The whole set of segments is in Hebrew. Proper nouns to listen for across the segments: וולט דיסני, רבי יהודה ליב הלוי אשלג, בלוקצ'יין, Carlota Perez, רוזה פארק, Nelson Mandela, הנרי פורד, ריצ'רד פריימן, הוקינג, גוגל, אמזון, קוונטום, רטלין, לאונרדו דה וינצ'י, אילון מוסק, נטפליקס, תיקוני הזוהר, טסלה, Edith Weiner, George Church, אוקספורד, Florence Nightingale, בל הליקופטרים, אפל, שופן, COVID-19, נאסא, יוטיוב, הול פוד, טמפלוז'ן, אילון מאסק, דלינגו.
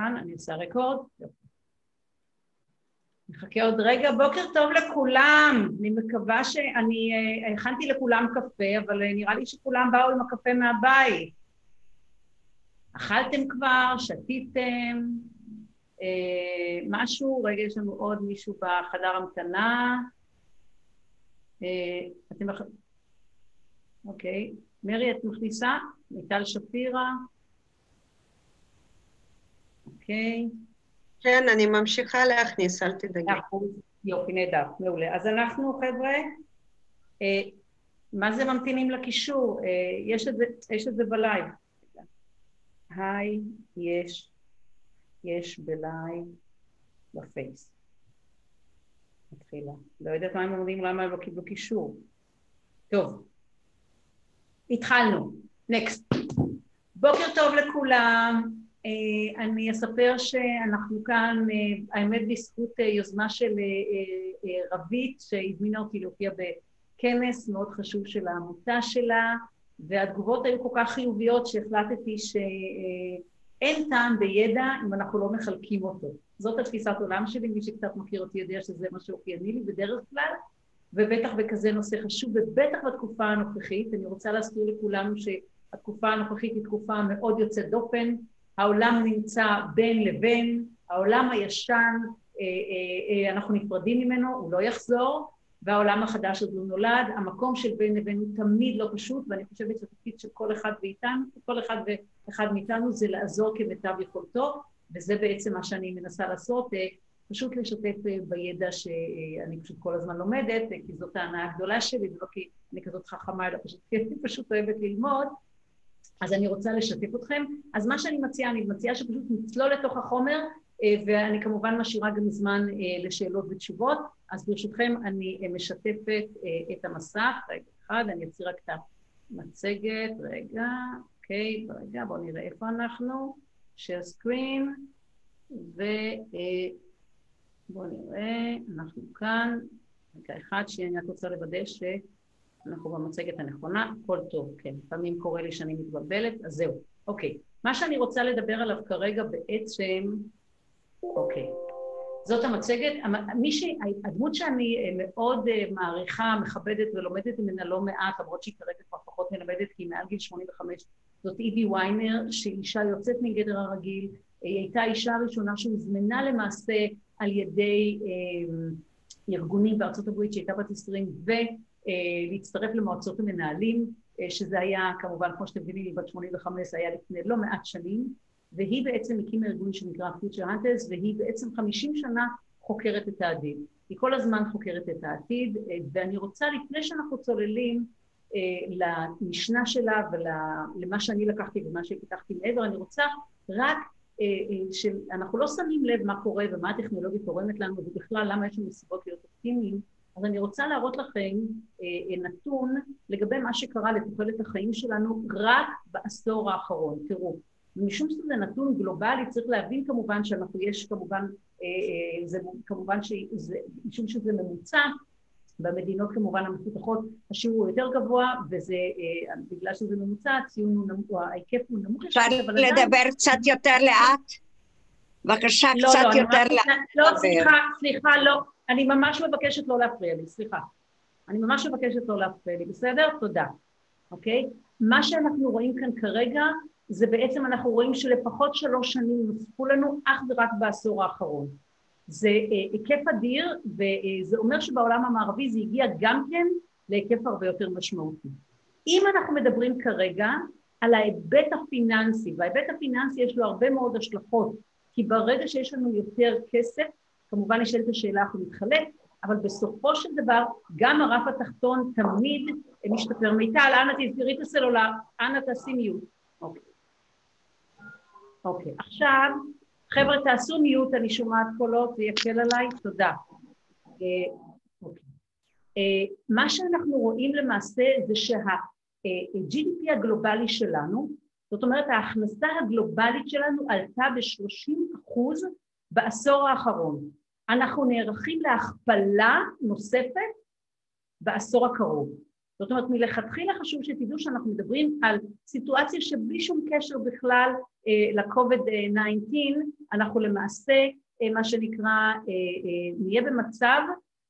כאן, אני עושה רקורד. נחכה עוד רגע, בוקר טוב לכולם. אני מקווה שאני הכנתי לכולם קפה, אבל נראה לי שכולם באו עם הקפה מהבית. אכלתם כבר, שתיתם, משהו, רגע יש לנו עוד מישהו בחדר המתנה. אתם... אוקיי, מרי, את מכניסה? מיטל שפירא. אוקיי. כן, אני ממשיכה להכניס, אל תדאגי. יופי, נדע, מעולה. אז אנחנו, חבר'ה, מה זה ממתינים לקישור? יש את זה בלייב. היי, יש בלייב בפייס. מתחילה. לא יודעת מה הם אומרים, למה הם לא קישור. טוב. התחלנו. נקסט. בוקר טוב לכולם. אני אספר שאנחנו כאן, האמת בזכות יוזמה של רבית, שהזמינה אותי להופיע בכנס מאוד חשוב של העמותה שלה, והתגובות היו כל כך חיוביות שהחלטתי שאין טעם בידע אם אנחנו לא מחלקים אותו. זאת התפיסת עולם שלי, מי שקצת מכיר אותי יודע שזה מה שאופייני לי בדרך כלל, ובטח בכזה נושא חשוב, ובטח בתקופה הנוכחית. אני רוצה להזכיר לכולנו שהתקופה הנוכחית היא תקופה מאוד יוצאת דופן, העולם נמצא בין לבין, העולם הישן, אנחנו נפרדים ממנו, הוא לא יחזור, והעולם החדש עוד לא נולד, המקום של בין לבין הוא תמיד לא פשוט, ואני חושבת שהתפקיד של כל אחד ואחד מאיתנו זה לעזור כמיטב יכולתו, וזה בעצם מה שאני מנסה לעשות, פשוט לשתף בידע שאני פשוט כל הזמן לומדת, כי זאת ההנאה הגדולה שלי, ולא כי אני כזאת חכמה, אלא כי אני פשוט אוהבת ללמוד, אז אני רוצה לשתף אתכם. אז מה שאני מציעה, אני מציעה שפשוט נצלול לתוך החומר, ואני כמובן משאירה גם זמן לשאלות ותשובות, אז ברשותכם אני משתפת את המסך, רגע אחד, אני אציר רק את המצגת, רגע, אוקיי, רגע, בואו נראה איפה אנחנו, share screen, ובואו נראה, אנחנו כאן, רגע אחד, שאני רק רוצה לוודא ש... אנחנו במצגת הנכונה, כל טוב, כן, לפעמים קורה לי שאני מתבלבלת, אז זהו, אוקיי. מה שאני רוצה לדבר עליו כרגע בעצם, אוקיי, זאת המצגת, הדמות שאני מאוד מעריכה, מכבדת ולומדת ממנה לא מעט, למרות שהיא כרגע כבר פחות מלמדת, כי מעל גיל 85, זאת אידי ויינר, שהיא אישה יוצאת מגדר הרגיל, היא הייתה אישה הראשונה שהוזמנה למעשה על ידי ארגונים בארצות הברית שהייתה בת 20 ו... להצטרף למועצות המנהלים, שזה היה כמובן, כמו שאתם מבינים, בת 85, היה לפני לא מעט שנים, והיא בעצם הקימה ארגון שנקרא Future Hunters, והיא בעצם 50 שנה חוקרת את העתיד. היא כל הזמן חוקרת את העתיד, ואני רוצה, לפני שאנחנו צוללים למשנה שלה ולמה שאני לקחתי ומה שפיתחתי מעבר, אני רוצה רק שאנחנו לא שמים לב מה קורה ומה הטכנולוגיה תורמת לנו, ובכלל למה יש לנו סיבות להיות אופטימיים, אז אני רוצה להראות לכם נתון לגבי מה שקרה לתוחלת החיים שלנו רק בעשור האחרון. תראו, משום שזה נתון גלובלי, צריך להבין כמובן שאנחנו יש כמובן, משום שזה ממוצע, במדינות כמובן המפותחות השיעור הוא יותר גבוה, וזה, בגלל שזה ממוצע, הציון הוא נמוך, ההיקף הוא נמוך. אפשר לדבר קצת יותר לאט? בבקשה, קצת יותר לאט. לא, סליחה, לא. אני ממש מבקשת לא להפריע לי, סליחה. אני ממש מבקשת לא להפריע לי, בסדר? תודה. אוקיי? מה שאנחנו רואים כאן כרגע, זה בעצם אנחנו רואים שלפחות 3 שנים נוספו לנו אך ורק בעשור האחרון. זה היקף אדיר, וזה אומר שבעולם המערבי זה הגיע גם כן להיקף הרבה יותר משמעותי. אם אנחנו מדברים כרגע על ההיבט הפיננסי, וההיבט הפיננסי יש לו הרבה מאוד השלכות, כי ברגע שיש לנו יותר כסף, כמובן נשאלת השאלה, אנחנו מתחלק, אבל בסופו של דבר, גם הרף התחתון תמיד משתפר. מיטל, אנה תסגרי את הסלולר, אנה תעשי מיוט. אוקיי, עכשיו, חבר'ה, תעשו מיוט, אני שומעת קולות, זה יקל עליי, תודה. מה שאנחנו רואים למעשה זה שה-GDP הגלובלי שלנו, זאת אומרת, ההכנסה הגלובלית שלנו עלתה ב-30% בעשור האחרון. אנחנו נערכים להכפלה נוספת בעשור הקרוב. זאת אומרת, מלכתחילה חשוב שתדעו שאנחנו מדברים על סיטואציה שבלי שום קשר בכלל לקובד-19, אנחנו למעשה, מה שנקרא, נהיה במצב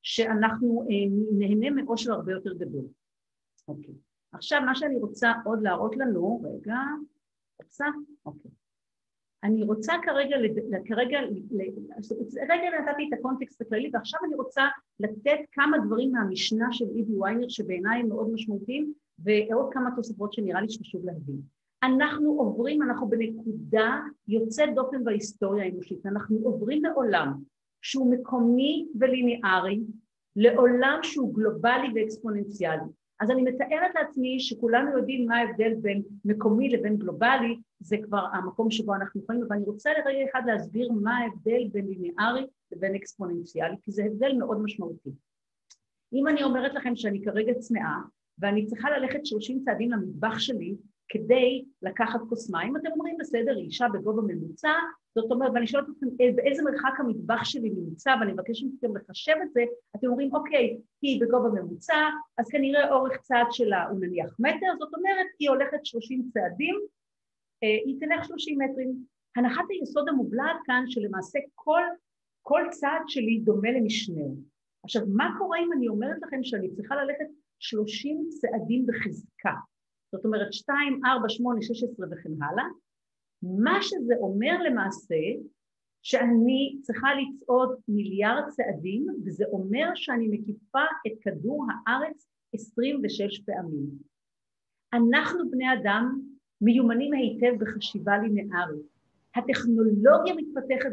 שאנחנו נהנה מאושר של הרבה יותר גדול. אוקיי. עכשיו, מה שאני רוצה עוד להראות לנו, רגע, רוצה? אוקיי. אני רוצה כרגע נתתי את הקונטקסט הכללי, ועכשיו אני רוצה לתת כמה דברים מהמשנה של אידי ויינר, שבעיניי הם מאוד משמעותיים, ועוד כמה תוספות שנראה לי שחשוב להבין. אנחנו עוברים, אנחנו בנקודה יוצאת דופן בהיסטוריה האנושית, אנחנו עוברים לעולם שהוא מקומי וליניארי, לעולם שהוא גלובלי ואקספוננציאלי. אז אני מתארת לעצמי שכולנו יודעים מה ההבדל בין מקומי לבין גלובלי, זה כבר המקום שבו אנחנו יכולים, אבל אני רוצה לרגע אחד להסביר מה ההבדל בין ליניארי לבין אקספוננציאלי, כי זה הבדל מאוד משמעותי. אם אני אומרת לכם שאני כרגע צמאה, ואני צריכה ללכת 30 צעדים למטבח שלי, כדי לקחת כוס מים, אתם אומרים בסדר, היא אישה בגובה ממוצע, זאת אומרת, ואני שואלת אתכם באיזה מרחק המטבח שלי נמצא, ואני מבקש מכם לחשב את זה, אתם אומרים, אוקיי, היא בגובה ממוצע, אז כנראה אורך צעד שלה הוא נניח מטר, זאת אומרת, היא הולכת 30 צעדים, היא תלך 30 מטרים. הנחת היסוד המובלעת כאן, שלמעשה כל צעד שלי דומה למשנהו. עכשיו, מה קורה אם אני אומרת לכם שאני צריכה ללכת 30 צעדים בחזקה? זאת אומרת 2, 4, 8, 16 וכן הלאה, מה שזה אומר למעשה, שאני צריכה לצעוד מיליארד צעדים, וזה אומר שאני מקיפה את כדור הארץ 26 פעמים. אנחנו בני אדם מיומנים היטב בחשיבה לינארית. הטכנולוגיה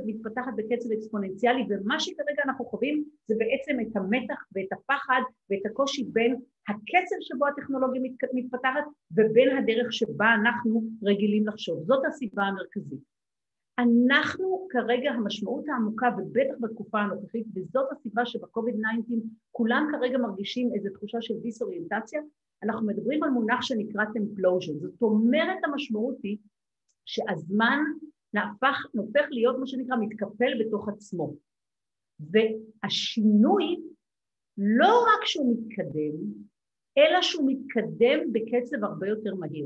מתפתחת בקצב אקספוננציאלי, ומה שכרגע אנחנו חווים זה בעצם את המתח ואת הפחד ואת הקושי בין הקצב שבו הטכנולוגיה מתפתחת ובין הדרך שבה אנחנו רגילים לחשוב. זאת הסיבה המרכזית. אנחנו כרגע המשמעות העמוקה ובטח בתקופה הנוכחית, וזאת הסיבה שבקוביד-19 כולם כרגע מרגישים איזו תחושה של דיסאוריינטציה, אנחנו מדברים על מונח שנקרא טמפלוז'ן, זאת אומרת המשמעות היא שהזמן נופך להיות מה שנקרא מתקפל בתוך עצמו. והשינוי לא רק שהוא מתקדם, אלא שהוא מתקדם בקצב הרבה יותר מהיר.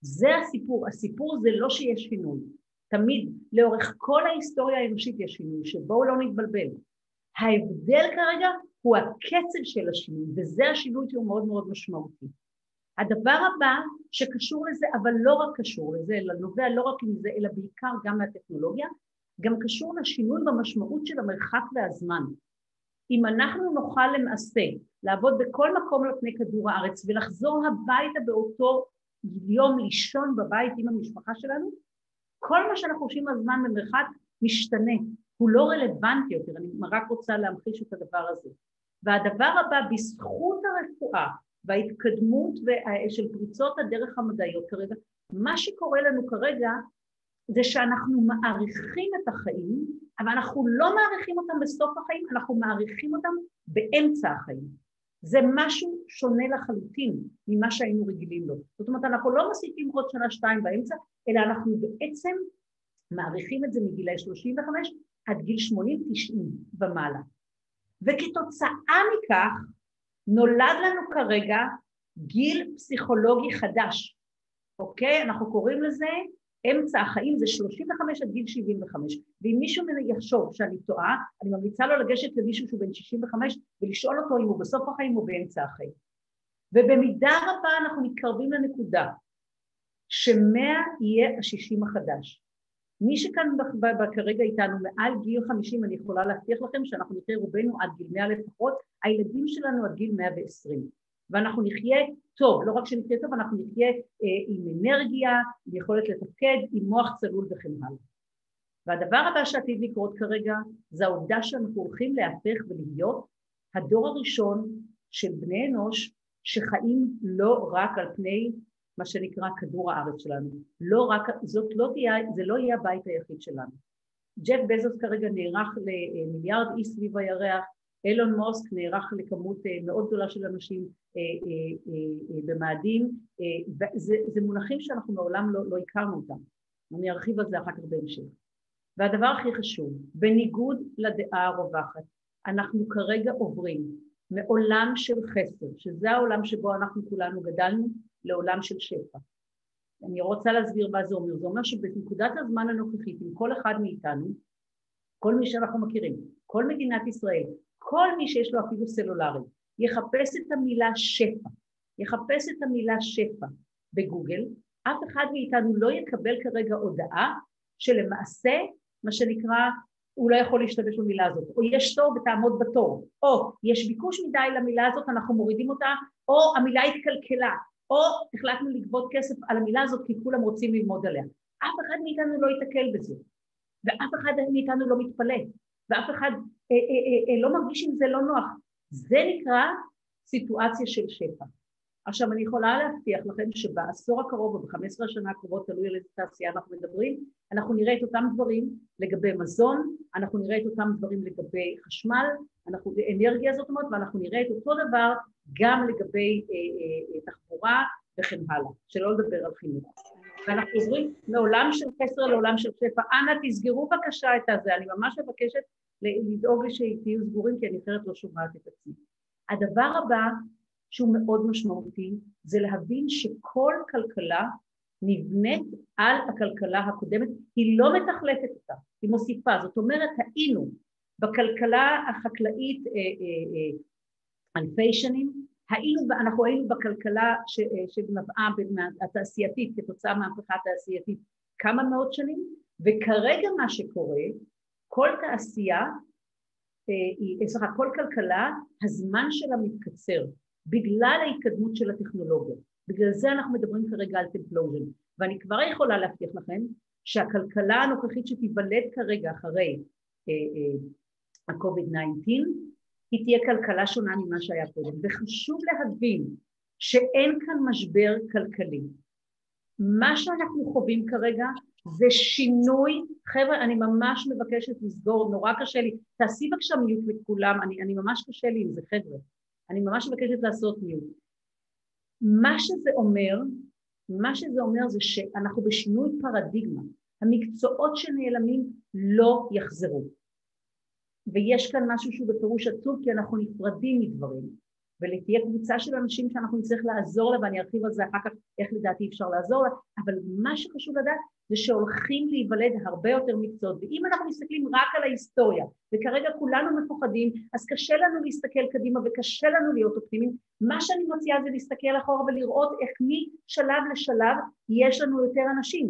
זה הסיפור, הסיפור זה לא שיש שינוי. תמיד, לאורך כל ההיסטוריה האנושית יש שינוי, שבו לא נתבלבל. ההבדל כרגע הוא הקצב של השינוי, וזה השינוי שהוא מאוד מאוד משמעותי. הדבר הבא שקשור לזה, אבל לא רק קשור לזה, אלא נובע לא רק מזה, אלא בעיקר גם מהטכנולוגיה, גם קשור לשינוי במשמעות של המרחק והזמן. אם אנחנו נוכל למעשה לעבוד בכל מקום על פני כדור הארץ ולחזור הביתה באותו יום לישון בבית עם המשפחה שלנו, כל מה שאנחנו עושים הזמן במרחק משתנה, הוא לא רלוונטי יותר, אני רק רוצה להמחיש את הדבר הזה. והדבר הבא, בזכות הרפואה, וההתקדמות של פריצות הדרך המדעיות כרגע, מה שקורה לנו כרגע זה שאנחנו מעריכים את החיים, אבל אנחנו לא מעריכים אותם בסוף החיים, אנחנו מעריכים אותם באמצע החיים. זה משהו שונה לחלוטין ממה שהיינו רגילים לו. זאת אומרת, אנחנו לא מוסיפים עוד שנה שתיים באמצע, אלא אנחנו בעצם מעריכים את זה מגילי 35 עד גיל 80-90 ומעלה. וכתוצאה מכך, נולד לנו כרגע גיל פסיכולוגי חדש, אוקיי? אנחנו קוראים לזה, אמצע החיים זה 35 עד גיל 75, ואם מישהו יחשוב שאני טועה, אני ממליצה לו לגשת למישהו שהוא בן 65, ולשאול אותו אם הוא בסוף החיים או באמצע החיים. ובמידה רבה אנחנו מתקרבים לנקודה, ש100 יהיה ה-60 החדש. מי שכאן כרגע איתנו מעל גיל 50, אני יכולה להבטיח לכם שאנחנו נחיה רובנו עד גיל 100 לפחות, הילדים שלנו עד גיל 120. ואנחנו נחיה טוב, לא רק שנחיה טוב, אנחנו נחיה עם אנרגיה, עם יכולת לתפקד, עם מוח צלול וכן הלאה. והדבר הבא שעתיד לקרות כרגע, זה העובדה שאנחנו הולכים להפך ולהיות הדור הראשון של בני אנוש, שחיים לא רק על פני מה שנקרא כדור הארץ שלנו, לא רק, זה לא יהיה הבית היחיד שלנו. ג'ף בזוס כרגע נערך למיליארד איש סביב הירח, אילון מוסק נערך לכמות מאוד גדולה של אנשים במאדים, זה מונחים שאנחנו מעולם לא הכרנו אותם, אני ארחיב על זה אחר כך בהמשך. והדבר הכי חשוב, בניגוד לדעה הרווחת, אנחנו כרגע עוברים מעולם של חסר, שזה העולם שבו אנחנו כולנו גדלנו, לעולם של שפע. אני רוצה להסביר מה זה אומר. זה אומר שבנקודת הזמן הנוכחית, עם כל אחד מאיתנו, כל מי שאנחנו מכירים, כל מדינת ישראל, כל מי שיש לו אפילו סלולרי, יחפש את המילה שפע, יחפש את המילה שפע בגוגל, אף אחד מאיתנו לא יקבל כרגע הודעה שלמעשה, מה שנקרא, הוא לא יכול להשתמש במילה הזאת, או יש תור ותעמוד בתור, או יש ביקוש מדי למילה הזאת, אנחנו מורידים אותה, או המילה התקלקלה, או החלטנו לגבות כסף על המילה הזאת כי כולם רוצים ללמוד עליה. אף אחד מאיתנו לא יתקל בזה, ואף אחד מאיתנו לא מתפלא, ואף אחד לא מרגיש אם זה לא נוח. זה נקרא סיטואציה של שפע. עכשיו אני יכולה להבטיח לכם שבעשור הקרוב וב-15 השנה הקרובות, תלוי על איזה תעשייה אנחנו מדברים, אנחנו נראה את אותם דברים לגבי מזון, אנחנו נראה את אותם דברים לגבי חשמל, אנרגיה זאת אומרת, ואנחנו נראה את אותו דבר גם לגבי תחבורה וכן הלאה, שלא לדבר על חינוך. ואנחנו עוברים מעולם של חסר לעולם של שפע. אנא תסגרו בבקשה את הזה, אני ממש מבקשת לדאוג לי שתהיו סגורים, כי אני אחרת לא שומעת את עצמי. הדבר הבא, שהוא מאוד משמעותי, זה להבין שכל כלכלה נבנית על הכלכלה הקודמת, היא לא מתחלפת אותה, היא מוסיפה. זאת אומרת, היינו בכלכלה החקלאית אלפי שנים, אנחנו היינו בכלכלה שנבעה התעשייתית, כתוצאה מהפכה התעשייתית, כמה מאות שנים, וכרגע מה שקורה, כל תעשייה, כל כלכלה, הזמן שלה מתקצר, בגלל ההתקדמות של הטכנולוגיה. בגלל זה אנחנו מדברים כרגע על טמפלוז'ן, ואני כבר יכולה להבטיח לכם שהכלכלה הנוכחית שתיוולד כרגע אחרי ה-COVID-19, היא תהיה כלכלה שונה ממה שהיה קודם, וחשוב להבין שאין כאן משבר כלכלי. מה שאנחנו חווים כרגע זה שינוי, חבר'ה, אני ממש מבקשת לסגור, נורא קשה לי, תעשי בבקשה מיוט לכולם, אני ממש קשה לי עם זה חבר'ה, אני ממש מבקשת לעשות מיוט. מה שזה אומר זה שאנחנו בשינוי פרדיגמה, המקצועות שנעלמים לא יחזרו, ויש כאן משהו שהוא בפירוש עצוב, כי אנחנו נפרדים מדברים, ותהיה קבוצה של אנשים שאנחנו נצטרך לעזור לה, ואני ארחיב על זה אחר כך, איך לדעתי אפשר לעזור לה, אבל מה שחשוב לדעת, זה שהולכים להיוולד הרבה יותר מקצועות, ואם אנחנו מסתכלים רק על ההיסטוריה, וכרגע כולנו מפוחדים, אז קשה לנו להסתכל קדימה, וקשה לנו להיות אופטימיים, מה שאני מציעה זה להסתכל אחורה, ולראות איך משלב לשלב, יש לנו יותר אנשים,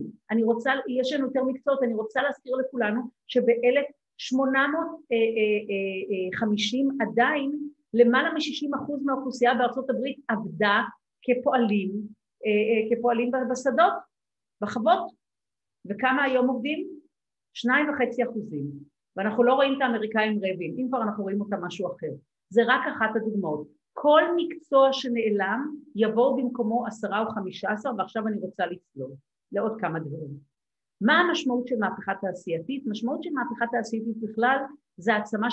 יש לנו יותר מקצועות, אני רוצה להזכיר לכולנו, שב-1850 עדיין, למעלה מ-60% מהאוכלוסייה בארצות הברית עבדה כפועלים בשדות, בחוות, וכמה היום עובדים? 2.5%, ואנחנו לא רואים את האמריקאים רעבים, אם כבר אנחנו רואים אותם משהו אחר. זה רק אחת הדוגמאות. כל מקצוע שנעלם יבוא במקומו 10 או 15, ועכשיו אני רוצה לצלול לעוד כמה דברים. מה המשמעות של מהפכה תעשייתית? משמעות של מהפכה תעשייתית בכלל זה העצמה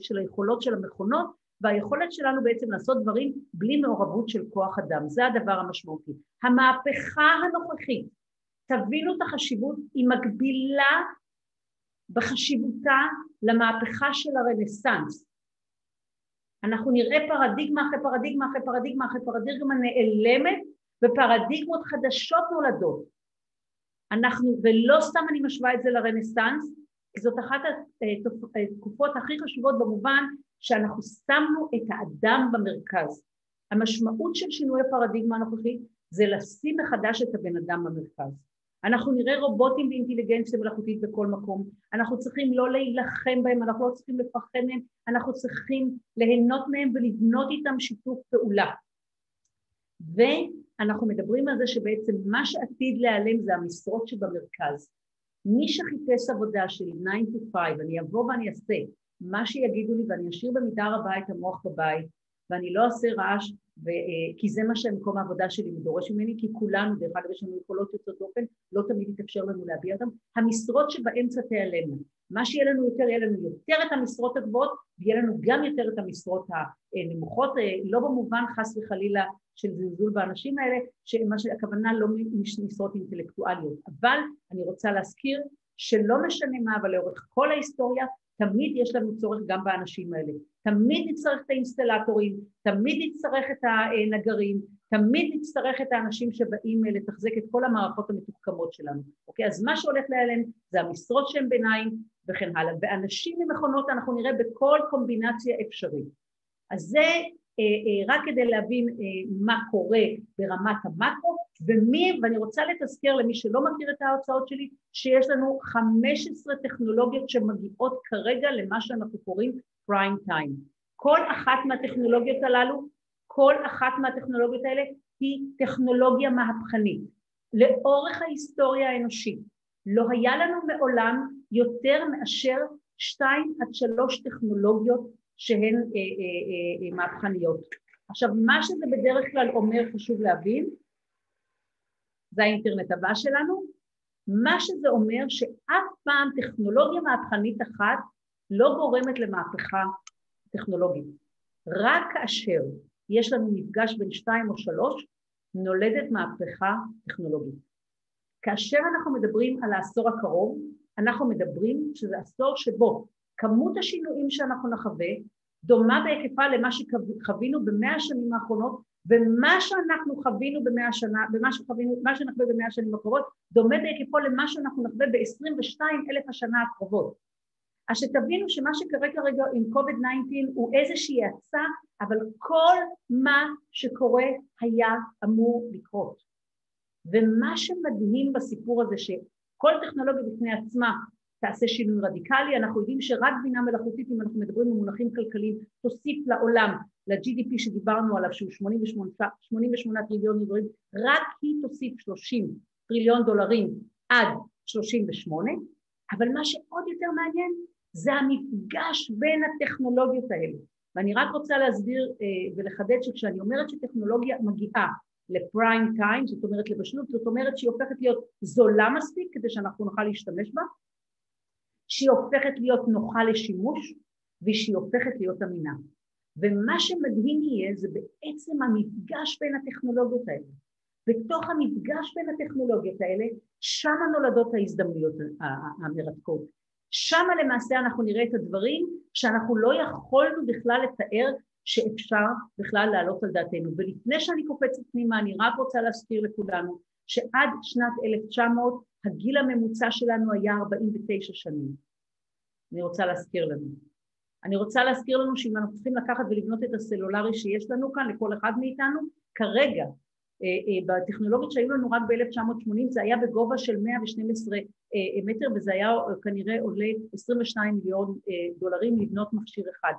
של היכולות של המכונות, והיכולת שלנו בעצם לעשות דברים בלי מעורבות של כוח אדם. זה הדבר המשמעותי. המהפכה הנוכחית, תבינו את החשיבות, היא מקבילה בחשיבותה למהפכה של הרנסנס. אנחנו נראה פרדיגמה אחרי פרדיגמה אחרי פרדיגמה אחרי פרדיגמה נעלמת, ופרדיגמות חדשות נולדות. ולא סתם אני משווה את זה לרנסנס, כי זאת אחת התקופות הכי חשובות במובן שאנחנו שמנו את האדם במרכז. המשמעות של שינוי הפרדיגמה הנוכחית זה לשים מחדש את הבן אדם במרכז. אנחנו נראה רובוטים ואינטליגנציה מלאכותית בכל מקום, אנחנו צריכים לא להילחם בהם, אנחנו לא צריכים לפחד מהם, אנחנו צריכים ליהנות מהם ולבנות איתם שיתוף פעולה. ואנחנו מדברים על זה שבעצם מה שעתיד להיעלם זה המשרות שבמרכז. מי שחיפש עבודה של 9 to 5, אני אבוא ואני אעשה מה שיגידו לי, ואני אשאיר במידה רבה את המוח בבית, ואני לא אעשה רעש, כי זה מה שמקום העבודה שלי מדורש ממני, כי כולנו, דרך אגב, יש לנו יכולות יוצאות דופן, לא תמיד יתאפשר לנו להביע אותם. המשרות שבאמצע תיעלמנו. מה שיהיה לנו יותר, יהיה לנו יותר את המשרות הגבוהות, ויהיה לנו גם יותר את המשרות הנמוכות, לא במובן חס וחלילה של זלזול באנשים האלה, שהכוונה לא משרות אינטלקטואליות. אבל אני רוצה להזכיר שלא משנה מה, אבל לאורך כל ההיסטוריה, תמיד יש לנו צורך גם באנשים האלה. תמיד נצטרך את האינסטלטורים, תמיד נצטרך את הנגרים, תמיד נצטרך את האנשים שבאים לתחזק את כל המערכות המתוחכמות שלנו, אוקיי? אז מה שהולך להיעלם זה המשרות שהן ביניים וכן הלאה, ואנשים ממכונות אנחנו נראה בכל קומבינציה אפשרית. אז זה רק כדי להבין מה קורה ברמת המקרו, ואני רוצה לתזכר למי שלא מכיר את ההוצאות שלי, שיש לנו 15 טכנולוגיות שמגיעות כרגע למה שאנחנו קוראים פריים טיים. כל אחת מהטכנולוגיות הללו, היא טכנולוגיה מהפכנית. לאורך ההיסטוריה האנושית, לא היה לנו מעולם יותר מאשר 2 עד 3 טכנולוגיות שהן מהפכניות. עכשיו, מה שזה בדרך כלל אומר, חשוב להבין, זה האינטרנט הבא שלנו, מה שזה אומר שאף פעם טכנולוגיה מהפכנית אחת לא גורמת למהפכה טכנולוגית. רק כאשר יש לנו מפגש בין 2 או 3, נולדת מהפכה טכנולוגית. כאשר אנחנו מדברים על העשור הקרוב, אנחנו מדברים שזה עשור שבו כמות השינויים שאנחנו נחווה דומה בהיקפה למה שחווינו ב100 השנים האחרונות, ומה שאנחנו חווינו ב100 שנה, מה שנחווה ב100 השנים הקרובות, דומה בהיקפו למה שאנחנו נחווה ב22,000 השנה הקרובות. אז שתבינו שמה שקרה כרגע עם COVID-19 הוא איזושהי עצה, אבל כל מה שקורה היה אמור לקרות. ומה שמדהים בסיפור הזה שכל טכנולוגיה בפני עצמה תעשה שינוי רדיקלי, אנחנו יודעים שרק בינה מלאכותית, אם אנחנו מדברים במונחים כלכליים, תוסיף לעולם, ל-GDP שדיברנו עליו, שהוא 88 טריליון דולרים, רק היא תוסיף 30 טריליון דולרים עד 38, אבל מה שעוד יותר מעניין, זה המפגש בין הטכנולוגיות האלה. ואני רק רוצה להסביר ולחדד שכשאני אומרת שטכנולוגיה מגיעה לפריים טיים, זאת אומרת לבשלות, זאת אומרת שהיא הופכת להיות זולה מספיק, כדי שאנחנו נוכל להשתמש בה, שהיא הופכת להיות נוחה לשימוש, ושהיא הופכת להיות אמינה. ומה שמדהים יהיה זה בעצם המפגש בין הטכנולוגיות האלה. בתוך המפגש בין הטכנולוגיות האלה, שם נולדות ההזדמנויות המרתקות. שם למעשה אנחנו נראה את הדברים שאנחנו לא יכולנו בכלל לתאר שאפשר בכלל לעלות על דעתנו. ולפני שאני קופצת פנימה, אני רק רוצה להזכיר לכולנו, שעד שנת 1900, הגיל הממוצע שלנו היה 49 שנים. אני רוצה להזכיר לנו שאם אנחנו צריכים לקחת ולבנות את הסלולרי שיש לנו כאן, לכל אחד מאיתנו, כרגע, בטכנולוגיות שהיו לנו רק ב-1980, זה היה בגובה של 112 מטר, וזה היה כנראה עולה 22 מיליון דולרים לבנות מכשיר אחד.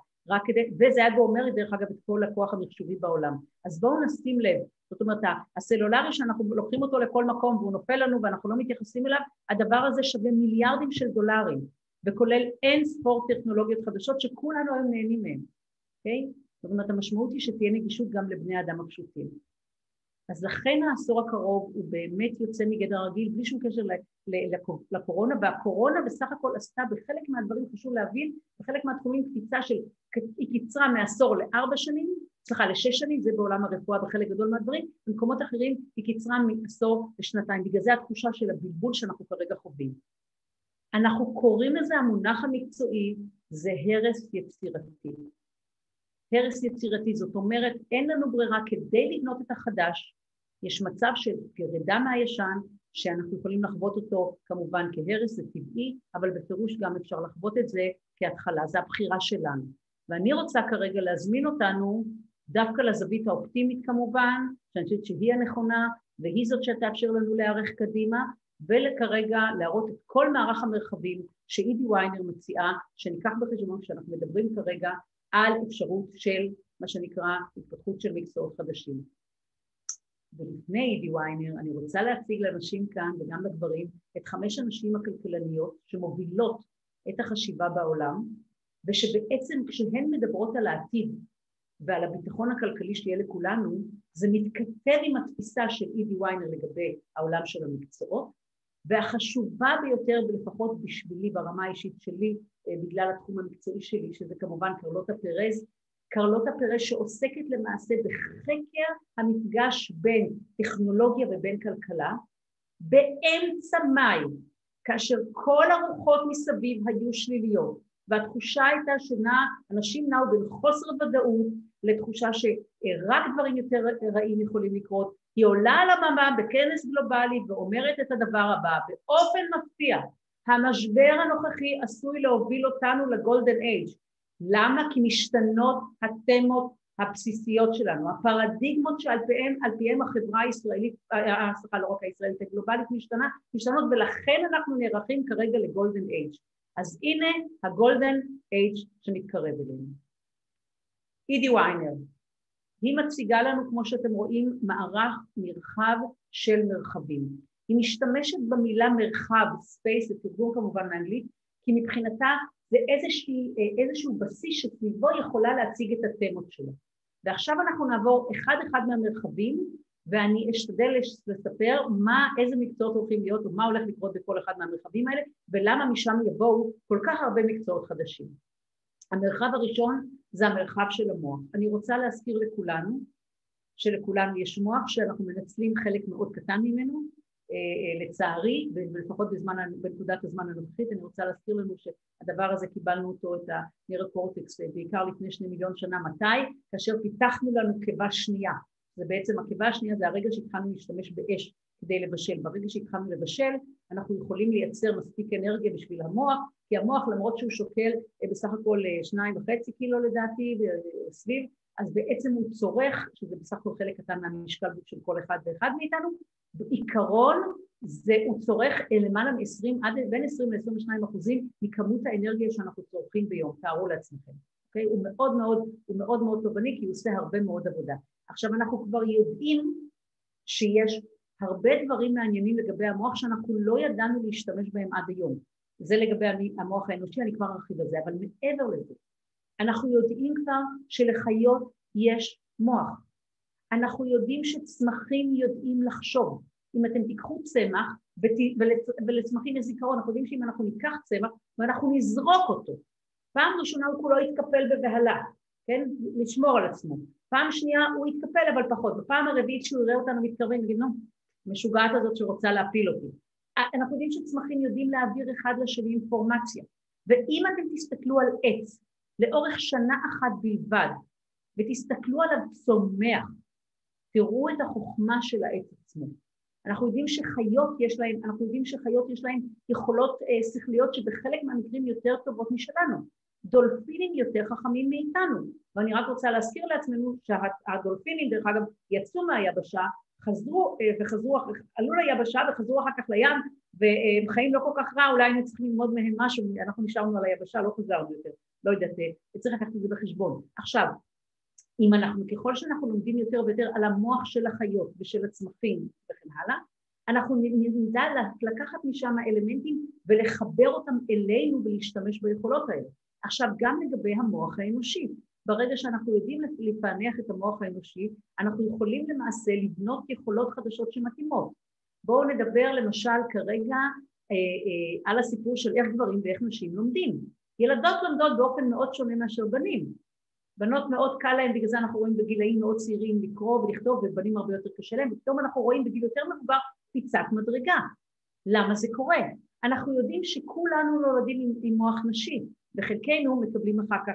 וזה היה גומר, דרך אגב, את כל הכוח המחשובי בעולם. אז בואו נשים לב, זאת אומרת, הסלולרי שאנחנו לוקחים אותו לכל מקום והוא נופל לנו ואנחנו לא מתייחסים אליו, הדבר הזה שווה מיליארדים של דולרים, וכולל אין ספור טכנולוגיות חדשות שכולנו היום נהנים מהן, אוקיי? זאת אומרת, המשמעות היא שתהיה נגישות גם לבני האדם הפשוטים. אז לכן העשור הקרוב הוא באמת יוצא מגדר הרגיל, בלי שום קשר לקורונה, והקורונה בסך הכל עשתה בחלק מהדברים חשוב להבין, בחלק מהתחומים קפיצה של, היא קיצרה מעשור ל6 שנים, זה בעולם הרפואה בחלק גדול מהדברים, במקומות אחרים היא קיצרה מעשור לשנתיים, בגלל זה התחושה של הבלבול שאנחנו כרגע חווים. אנחנו קוראים לזה המונח המקצועי, זה הרס יצירתי. הרס יצירתי, זאת אומרת, אין לנו ברירה כדי לבנות את החדש, יש מצב של פרידה מהישן, שאנחנו יכולים לחוות אותו כמובן כהרס, זה טבעי, אבל בפירוש גם אפשר לחוות את זה כהתחלה, זה הבחירה שלנו. ואני רוצה כרגע להזמין אותנו דווקא לזווית האופטימית כמובן, שאני חושבת שהיא הנכונה, והיא זאת שתאפשר לנו להיערך קדימה, ולכרגע להראות את כל מערך המרחבים שאידי ויינר מציעה, שניקח בחשבון שאנחנו מדברים כרגע, על אפשרות של מה שנקרא התפתחות של מקצועות חדשים. ולפני אידי ויינר, אני רוצה להציג לאנשים כאן וגם לגברים את 5 הנשים הכלכלניות שמובילות את החשיבה בעולם, ושבעצם כשהן מדברות על העתיד ועל הביטחון הכלכלי שיהיה לכולנו, זה מתכתב עם התפיסה של אידי ויינר לגבי העולם של המקצועות, והחשובה ביותר, לפחות בשבילי, ברמה האישית שלי, בגלל התחום המקצועי שלי, שזה כמובן קרלוטה פרז, קרלוטה פרז שעוסקת למעשה בחקר המפגש בין טכנולוגיה ובין כלכלה, באמצע מאי, כאשר כל הרוחות מסביב היו שליליות, והתחושה הייתה שאנשים נעו בין חוסר ודאות לתחושה שרק דברים יותר רעים יכולים לקרות, היא עולה על הממה בכנס גלובלי ואומרת את הדבר הבא, באופן מפתיע, המשבר הנוכחי עשוי להוביל אותנו לגולדן אייג'. למה? כי משתנות התמות הבסיסיות שלנו, הפרדיגמות שעל פיהם החברה הישראלית, לא רק הישראלית, הגלובלית משתנות, ולכן אנחנו נערכים כרגע לגולדן אייג'. אז הנה הגולדן אייג' שמתקרב אלינו. אידי ויינר, היא מציגה לנו, כמו שאתם רואים, מערך נרחב של מרחבים. היא משתמשת במילה מרחב, ספייס, זה תרגום כמובן מאנגלית, כי מבחינתה זה איזשהו בסיס שסביבו יכולה להציג את התמות שלה. ועכשיו אנחנו נעבור אחד מהמרחבים, ואני אשתדל לספר איזה מקצועות הולכים להיות, ומה הולך לקרות בכל אחד מהמרחבים האלה, ולמה משם יבואו כל כך הרבה מקצועות חדשים. המרחב הראשון זה המרחב של המוח. אני רוצה להזכיר לכולנו, שלכולנו יש מוח, שאנחנו מנצלים חלק מאוד קטן ממנו, לצערי, ולפחות בנקודת הזמן הנוכחית, אני רוצה להזכיר לנו שהדבר הזה קיבלנו אותו, את הנרקורטקס, בעיקר לפני 2 מיליון שנה, מתי? כאשר פיתחנו לנו קיבה שנייה. ובעצם הקיבה השנייה זה הרגע שהתחלנו להשתמש באש כדי לבשל. ברגע שהתחלנו לבשל, אנחנו יכולים לייצר מספיק אנרגיה בשביל המוח, כי המוח, למרות שהוא שוקל בסך הכל 2.5 קילו לדעתי, סביב, אז בעצם הוא צורך, שזה בסך הכל חלק קטן מהמשקל של כל אחד ואחד מאיתנו, בעיקרון הוא צורך למעלה מ-20, בין 20-22% מכמות האנרגיה שאנחנו צורכים ביום, תארו לעצמכם. Okay? הוא מאוד מאוד תובעני, כי הוא עושה הרבה מאוד עבודה. עכשיו אנחנו כבר יודעים שיש הרבה דברים מעניינים לגבי המוח שאנחנו לא ידענו להשתמש בהם עד היום. זה לגבי המוח האנושי, אני כבר ארחיב על זה, אבל מעבר לזה, אנחנו יודעים כבר שלחיות יש מוח. אנחנו יודעים שצמחים יודעים לחשוב. אם אתם תיקחו צמח ולצמחים לזיכרון, אנחנו יודעים שאם אנחנו ניקח צמח ואנחנו נזרוק אותו, פעם ראשונה הוא כולו יתקפל בבהלה, כן? לשמור על עצמו. פעם שנייה הוא יתקפל אבל פחות, ופעם הרביעית שהוא יראה אותנו מתקרבים, נגיד, נו, משוגעת הזאת שרוצה להפיל אותי. אנחנו יודעים שצמחים יודעים להעביר אחד לשני אינפורמציה, ואם אתם תסתכלו על עץ לאורך שנה אחת בלבד, ותסתכלו עליו צומח, תראו את החוכמה של העץ עצמו. אנחנו יודעים שחיות יש להן יכולות שכליות שבחלק מהמקרים יותר טובות משלנו. דולפינים יותר חכמים מאיתנו. ואני רק רוצה להזכיר לעצמנו שהדולפינים, דרך אגב, יצאו מהיבשה, עלו ליבשה וחזרו אחר כך לים, והם חיים לא כל כך רע, אולי הם צריכים ללמוד מהם משהו, אנחנו נשארנו על היבשה, לא חזרנו יותר, לא יודעת, צריך לקחת את זה בחשבון. עכשיו, אם ככל שאנחנו לומדים יותר ויותר על המוח של החיות ושל הצמחים וכן הלאה, אנחנו נדע לקחת משם האלמנטים ולחבר אותם אלינו ולהשתמש ביכולות האלה. עכשיו, גם לגבי המוח האנושי, ברגע שאנחנו יודעים לפענח את המוח האנושי, אנחנו יכולים למעשה לבנות יכולות חדשות שמתאימות. בואו נדבר למשל כרגע על הסיפור של איך דברים ואיך נשים לומדים. ילדות לומדות באופן מאוד שונה מאשר בנים. בנות מאוד קל להם, בגלל זה אנחנו רואים בגילאים מאוד צעירים לקרוא ולכתוב, ובנים הרבה יותר קשה להם, ופתאום אנחנו רואים בגיל יותר מבוגר קפיצת מדרגה. למה זה קורה? אנחנו יודעים שכולנו נולדים עם מוח נשי, וחלקנו מקבלים אחר כך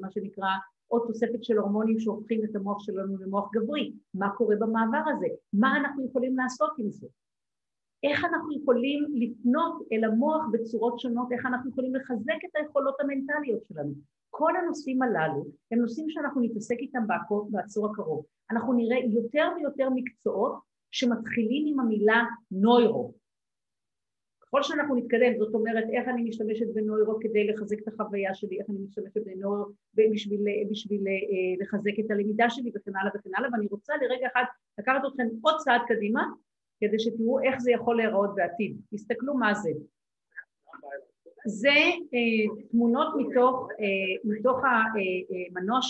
מה שנקרא עוד תוספת של הורמונים שהופכים את המוח שלנו למוח גברי. מה קורה במעבר הזה? מה אנחנו יכולים לעשות עם זה? איך אנחנו יכולים לפנות אל המוח בצורות שונות? איך אנחנו יכולים לחזק את היכולות המנטליות שלנו? כל הנושאים הללו הם נושאים שאנחנו נתעסק איתם בעשור הקרוב. אנחנו נראה יותר ויותר מקצועות שמתחילים עם המילה נוירו. ככל שאנחנו נתקדם, זאת אומרת, איך אני משתמשת בנוירו כדי לחזק את החוויה שלי, איך אני משתמשת בנוירו בשביל לחזק את הלמידה שלי וכן הלאה וכן הלאה, ואני רוצה לרגע אחד לקחת אתכם עוד צעד קדימה, כדי שתראו איך זה יכול להיראות בעתיד. תסתכלו מה זה. זה תמונות מתוך המנוע,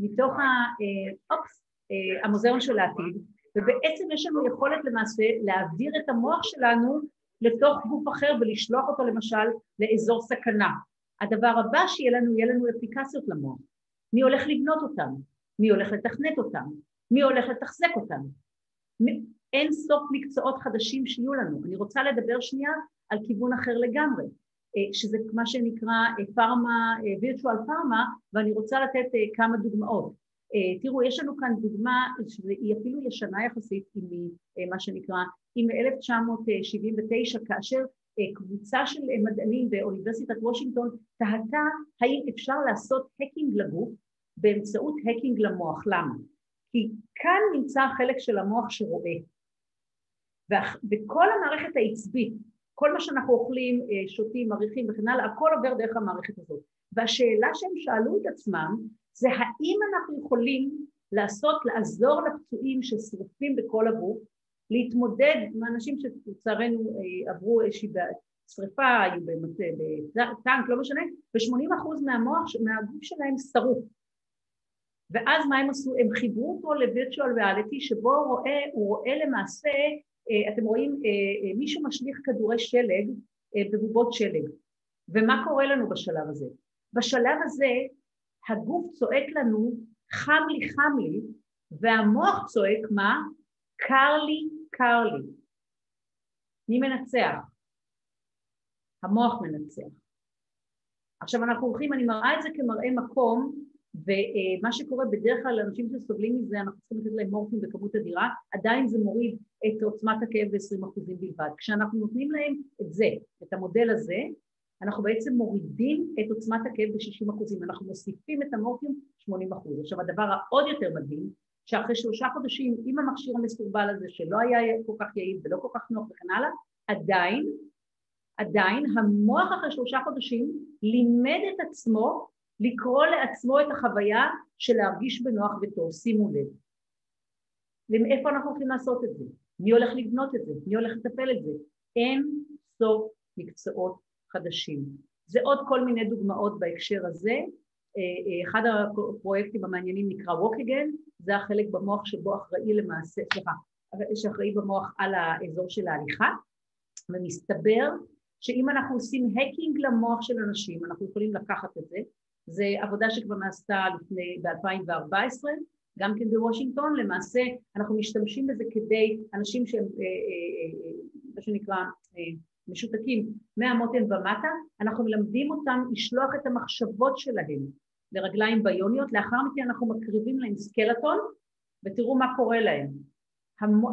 מתוך המוזיאון של העתיד, ובעצם יש לנו יכולת למעשה להעביר את המוח שלנו לתוך גוף אחר ולשלוח אותו למשל לאזור סכנה. הדבר הבא יהיה לנו אפליקציות למוח. מי הולך לבנות אותם? מי הולך לתכנת אותם? מי הולך לתחזק אותם? אין סוף מקצועות חדשים שיהיו לנו. אני רוצה לדבר שנייה על כיוון אחר לגמרי. שזה מה שנקרא פארמה, וירטואל פארמה, ואני רוצה לתת כמה דוגמאות. תראו, יש לנו כאן דוגמה שהיא אפילו ישנה יחסית ממה שנקרא, היא מ-1979, כאשר קבוצה של מדענים באוניברסיטת וושינגטון תהתה האם אפשר לעשות הקינג לגוף באמצעות הקינג למוח. למה? כי כאן נמצא החלק של המוח שרואה, וכל המערכת העצבית, כל מה שאנחנו אוכלים, שותים, מריחים וכן הלאה, הכל עובר דרך המערכת הזאת. והשאלה שהם שאלו את עצמם, זה האם אנחנו יכולים לעזור לפצועים ששרופים בכל הגוף, להתמודד עם אנשים שלצערנו עברו איזושהי שריפה, היו בטנק, לא משנה, ו-80% מהגוף שלהם שרוף. ואז מה הם עשו? הם חיברו אותו לווירטואל ריאליטי, שבו הוא רואה למעשה, אתם רואים, מישהו משליך כדורי שלג בבובות שלג. ומה קורה לנו בשלב הזה? בשלב הזה הגוף צועק לנו, חם לי, חם לי, והמוח צועק מה? קר לי, קר לי. מי מנצח? המוח מנצח. עכשיו אנחנו הולכים, אני מראה את זה כמראה מקום, ומה שקורה בדרך כלל לאנשים שסובלים מזה, אנחנו צריכים לתת להם מורפין בכמות אדירה, עדיין זה מוריד את עוצמת הכאב ב-20% בלבד. כשאנחנו נותנים להם את זה, את המודל הזה, אנחנו בעצם מורידים את עוצמת הכאב ב-60%, אנחנו מוסיפים את המורפין 80%. עכשיו הדבר העוד יותר מדהים, שאחרי 3 חודשים עם המכשיר המסורבל הזה, שלא היה כל כך יעיל ולא כל כך נוח וכן הלאה, עדיין המוח אחרי 3 חודשים לימד את עצמו, לקרוא לעצמו את החוויה של להרגיש בנוח וטוב. שימו לב. איפה אנחנו הולכים לעשות את זה? מי הולך לבנות את זה? מי הולך לטפל את זה? אין סוף מקצועות חדשים. זה עוד כל מיני דוגמאות בהקשר הזה. אחד הפרויקטים המעניינים נקרא Walk Again, זה החלק במוח שבו אחראי למעשה, שאחראי במוח על האזור של ההליכה, ומסתבר שאם אנחנו עושים הקינג למוח של אנשים, אנחנו יכולים לקחת את זה, זה עבודה שכבר נעשתה ב-2014, גם כן בוושינגטון, למעשה אנחנו משתמשים בזה כדי אנשים שהם, מה שנקרא, משותקים 100 מותן ומטה, אנחנו מלמדים אותם לשלוח את המחשבות שלהם לרגליים ביוניות, לאחר מכן אנחנו מקריבים להם סקלטון, ותראו מה קורה להם.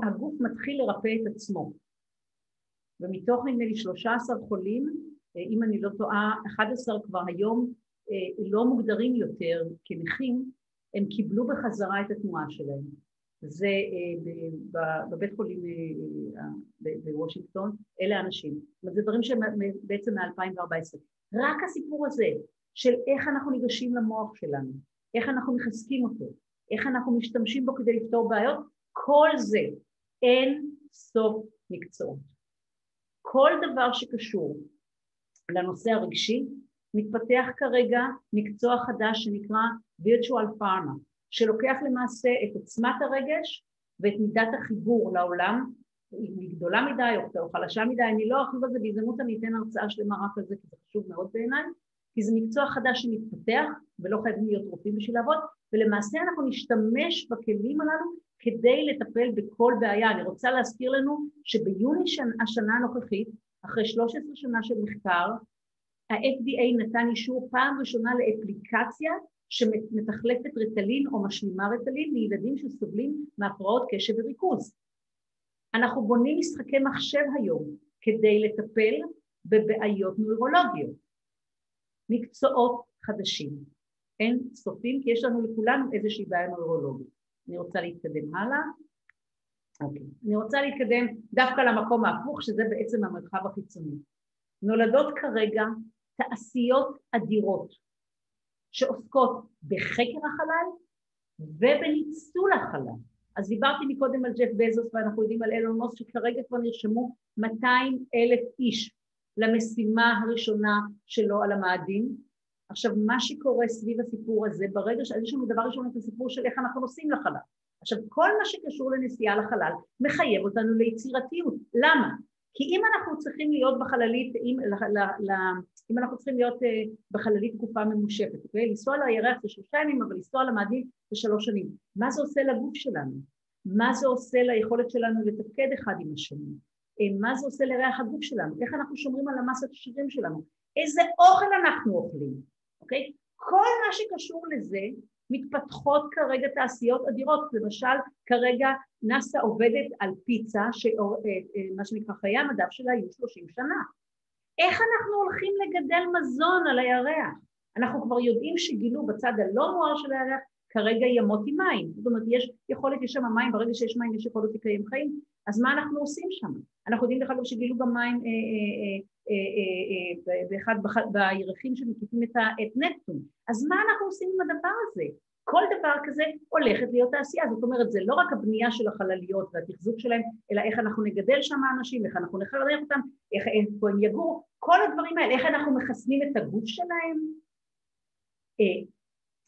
הגוף מתחיל לרפא את עצמו, ומתוך נדמה לי 13 חולים, אם אני לא טועה, 11 כבר היום לא מוגדרים יותר כנכים, הם קיבלו בחזרה את התנועה שלהם. זה בבית חולים בוושינגטון, אלה האנשים. זה דברים שהם בעצם מ-2014. רק הסיפור הזה של איך אנחנו ניגשים למוח שלנו, איך אנחנו מחזקים אותו, איך אנחנו משתמשים בו כדי לפתור בעיות, כל זה אין סוף מקצוע. כל דבר שקשור לנושא הרגשי, מתפתח כרגע מקצוע חדש שנקרא virtual pharma, שלוקח למעשה את עוצמת הרגש ואת מידת החיבור לעולם, היא גדולה מדי או חלשה מדי, אני לא ארחיב על זה, בהזדמנות אני אתן הרצאה שלמה רק על זה, כי זה חשוב מאוד בעיניי, כי זה מקצוע חדש שמתפתח, ולא חייבים להיות רופאים בשביל לעבוד, ולמעשה אנחנו נשתמש בכלים הללו כדי לטפל בכל בעיה. אני רוצה להזכיר לנו שביוני השנה הנוכחית, אחרי 13 שנה של מחקר, ה-FDA נתן אישור פעם ראשונה לאפליקציה, שמתחלפת רטלין או משלימה רטלין לילדים שסובלים מהפרעות קשב וריכוז. אנחנו בונים משחקי מחשב היום כדי לטפל בבעיות נוירולוגיות. מקצועות חדשים. אין סופים, כי יש לנו לכולנו איזושהי בעיה נוירולוגית. אני רוצה להתקדם הלאה. אוקיי. אני רוצה להתקדם דווקא למקום ההפוך, שזה בעצם המרחב החיצוני. נולדות כרגע תעשיות אדירות, שעוסקות בחקר החלל ובניצול החלל. אז דיברתי מקודם על ג'ף בזוס, ואנחנו יודעים על אילון מאסק, שכרגע כבר נרשמו 200,000 איש למשימה הראשונה שלו על המאדים. עכשיו, מה שקורה סביב הסיפור הזה, ברגע שיש לנו דבר ראשון את הסיפור של איך אנחנו נוסעים לחלל. עכשיו, כל מה שקשור לנסיעה לחלל מחייב אותנו ליצירתיות. למה? כי אם אנחנו צריכים להיות בחללית, אם אנחנו צריכים להיות בחללית תקופה ממושכת, לנסוע לירח זה 3 ימים, אבל לנסוע למאדים זה 3 שנים. מה זה עושה לגוף שלנו? מה זה עושה ליכולת שלנו לתפקד אחד עם השני? מה זה עושה לריח הגוף שלנו? איך אנחנו שומרים על המסת השרירים שלנו? איזה אוכל אנחנו אוכלים, אוקיי? כל מה שקשור לזה, מתפתחות כרגע תעשיות אדירות, למשל כרגע נאסא עובדת על פיצה, מה שנקרא חיי המדף שלה היו 30 שנה. איך אנחנו הולכים לגדל מזון על הירח? אנחנו כבר יודעים שגילו בצד הלא מואר של הירח, כרגע ימות עם מים, זאת אומרת יש יכולת, יש שם מים, ברגע שיש מים יש יכולת לקיים חיים, אז מה אנחנו עושים שם? אנחנו יודעים לכם שגילו גם מים בירחים שמקיפים את נפטון, אז מה אנחנו עושים עם הדבר הזה? כל דבר כזה הולכת להיות תעשייה, זאת אומרת זה לא רק הבנייה של החלליות והתחזוק שלהם, אלא איך אנחנו נגדל שם האנשים, איך אנחנו נחלק אותם, איך הם יגורו, כל הדברים האלה, איך אנחנו מחסנים את הגוף שלהם.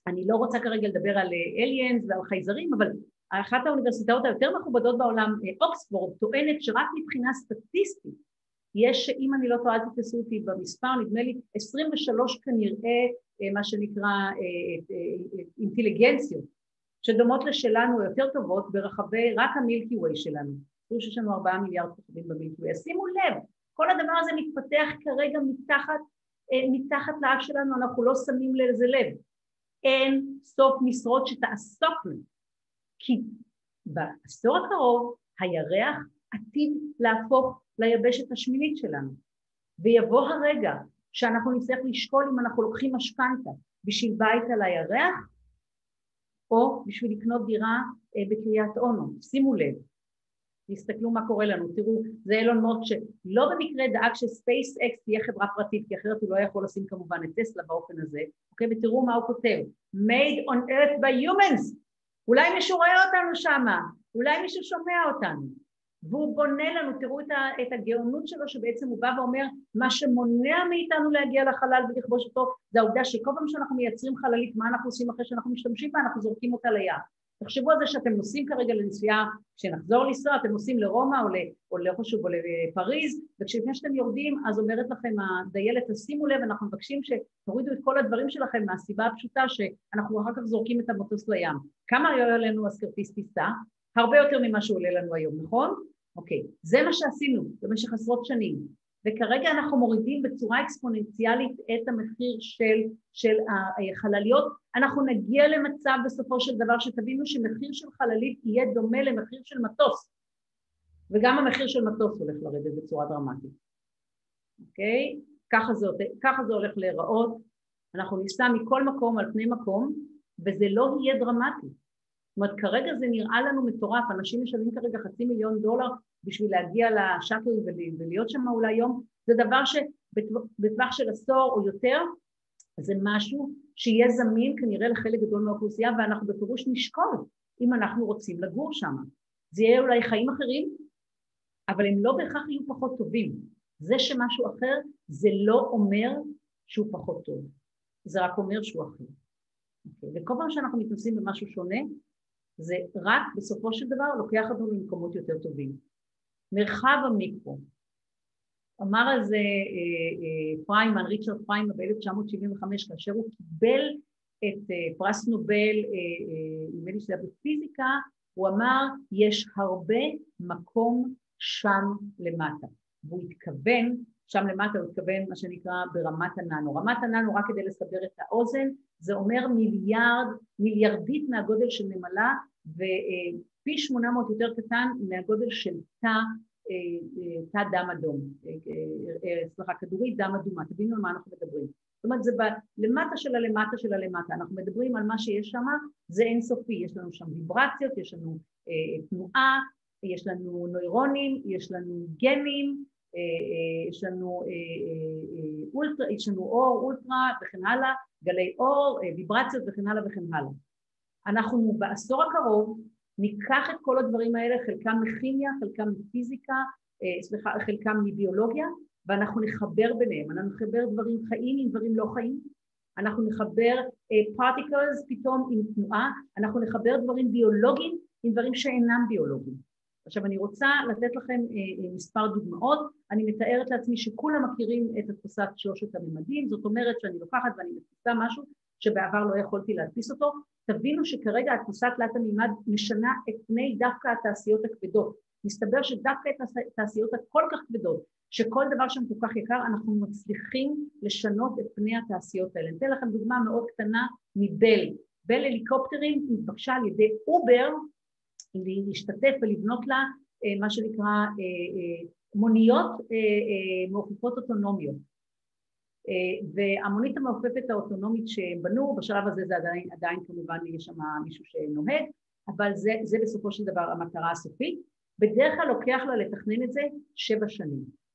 אני לא רוצה כרגע לדבר על אליאנס ועל חייזרים, אבל אחת האוניברסיטאות היותר מכובדות בעולם, אוקספורד, טוענת שרק מבחינה סטטיסטית, יש, אם אני לא טועה, תתפסו אותי במספר, נדמה לי 23 כנראה, מה שנקרא אינטליגנציות, שדומות לשלנו יותר טובות ברחבי רק המילקי ווי שלנו. תראו שיש לנו 4 מיליארד כוכבים במילקי ווי, אז שימו לב, כל הדבר הזה מתפתח כרגע מתחת לאף שלנו, אנחנו לא שמים לזה לב. אין סוף משרות שתעסוקנו, כי בעשור הקרוב הירח עתיד להפוך ליבשת השמינית שלנו, ויבוא הרגע שאנחנו נצטרך לשקול אם אנחנו לוקחים משכנתא בשביל בית על הירח, או בשביל לקנות דירה בקריית אונו. שימו לב, תסתכלו מה קורה לנו, תראו, זה אילון מאסק שלא במקרה דאג שספייס אקס תהיה חברה פרטית, כי אחרת הוא לא יכול לשים כמובן את טסלה באופן הזה, אוקיי, ותראו מה הוא כותב, made on earth by humans, אולי מישהו רואה אותנו שמה, אולי מישהו שומע אותנו, והוא בונה לנו, תראו את הגאונות שלו, שבעצם הוא בא ואומר, מה שמונע מאיתנו להגיע לחלל ולכבוש אותו, זה העובדה שכל פעם שאנחנו מייצרים חללית, מה אנחנו עושים אחרי שאנחנו משתמשים בה, אנחנו זורקים אותה ליער. תחשבו על זה שאתם נוסעים כרגע לנסיעה, כשנחזור לנסוע, אתם נוסעים לרומא או לחשוב או לפריז, וכשלפני שאתם יורדים, אז אומרת לכם הדיילת, שימו לב, אנחנו מבקשים שתורידו את כל הדברים שלכם מהסיבה הפשוטה שאנחנו אחר כך זורקים את המטוס לים. כמה עולה לנו אז כרטיס טיסה? הרבה יותר ממה שעולה לנו היום, נכון? אוקיי, זה מה שעשינו במשך עשרות שנים, וכרגע אנחנו מורידים בצורה אקספוננציאלית את המחיר של החלליות. אנחנו נגיע למצב בסופו של דבר שתבינו שמחיר של חללית יהיה דומה למחיר של מטוס, וגם המחיר של מטוס הולך לרדת בצורה דרמטית, אוקיי? ככה זה הולך להיראות, אנחנו ניסע מכל מקום על פני מקום, וזה לא יהיה דרמטי. זאת אומרת, כרגע זה נראה לנו מטורף, אנשים משלמים כרגע $500,000 בשביל להגיע לשאטל ולהיות שם אולי יום, זה דבר שבטווח של עשור או יותר, זה משהו שיהיה זמין כנראה לחלק גדול מהאוכלוסייה, ואנחנו בפירוש נשקול אם אנחנו רוצים לגור שם. זה יהיה אולי חיים אחרים, אבל הם לא בהכרח יהיו פחות טובים. זה שמשהו אחר, זה לא אומר שהוא פחות טוב, זה רק אומר שהוא אחר. וכל פעם שאנחנו מתנסים במשהו שונה, זה רק בסופו של דבר לוקח אותנו למקומות יותר טובים. מרחב המיקרו, אמר על זה פריימן, ריצ'רד פריימן ב-1975, כאשר הוא קיבל את פרס נובל, נדמה לי שזה היה בפיזיקה, הוא אמר, יש הרבה מקום שם למטה. והוא התכוון, שם למטה הוא התכוון מה שנקרא ברמת הננו. רמת הננו, רק כדי לסבר את האוזן, זה אומר מיליארדית מהגודל של נמלה, ופי 800 יותר קטן מהגודל של תא דם אדום, סליחה, כדורית דם אדומה, תבינו על מה אנחנו מדברים. זאת אומרת, זה למטה של הלמטה של הלמטה, אנחנו מדברים על מה שיש שם, זה אינסופי, יש לנו שם ויברציות, יש לנו תנועה, יש לנו נוירונים, יש לנו גנים, יש לנו אור, אולטרה וכן הלאה, גלי אור, ויברציות וכן הלאה וכן הלאה. אנחנו בעשור הקרוב ניקח את כל הדברים האלה, חלקם מכימיה, חלקם מפיזיקה, חלקם מביולוגיה, ואנחנו נחבר ביניהם, אנחנו נחבר דברים חיים עם דברים לא חיים, אנחנו נחבר particles פתאום עם תנועה, אנחנו נחבר דברים ביולוגיים עם דברים שאינם ביולוגיים. עכשיו אני רוצה לתת לכם מספר דוגמאות, אני מתארת לעצמי שכולם מכירים את התפוסת שלושת הממדים, זאת אומרת שאני לוקחת ואני מתפיסה משהו שבעבר לא יכולתי להדפיס אותו, תבינו שכרגע התפוסת תלת המימד משנה את פני דווקא התעשיות הכבדות, מסתבר שדווקא את התעשיות הכל כך כבדות, שכל דבר שם כל כך יקר, אנחנו מצליחים לשנות את פני התעשיות האלה. אני אתן לכם דוגמה מאוד קטנה מבלי. בל הליקופטרים התבקשה על ידי אובר להשתתף ולבנות לה מה שנקרא מוניות מעופפות אוטונומיות. והמונית המעופפת האוטונומית שבנו, בשלב הזה זה עדיין כמובן יש שם מישהו שנוהג, אבל זה בסופו של דבר המטרה הסופית. בדרך כלל לוקח לה לתכנן את זה 7 שנים.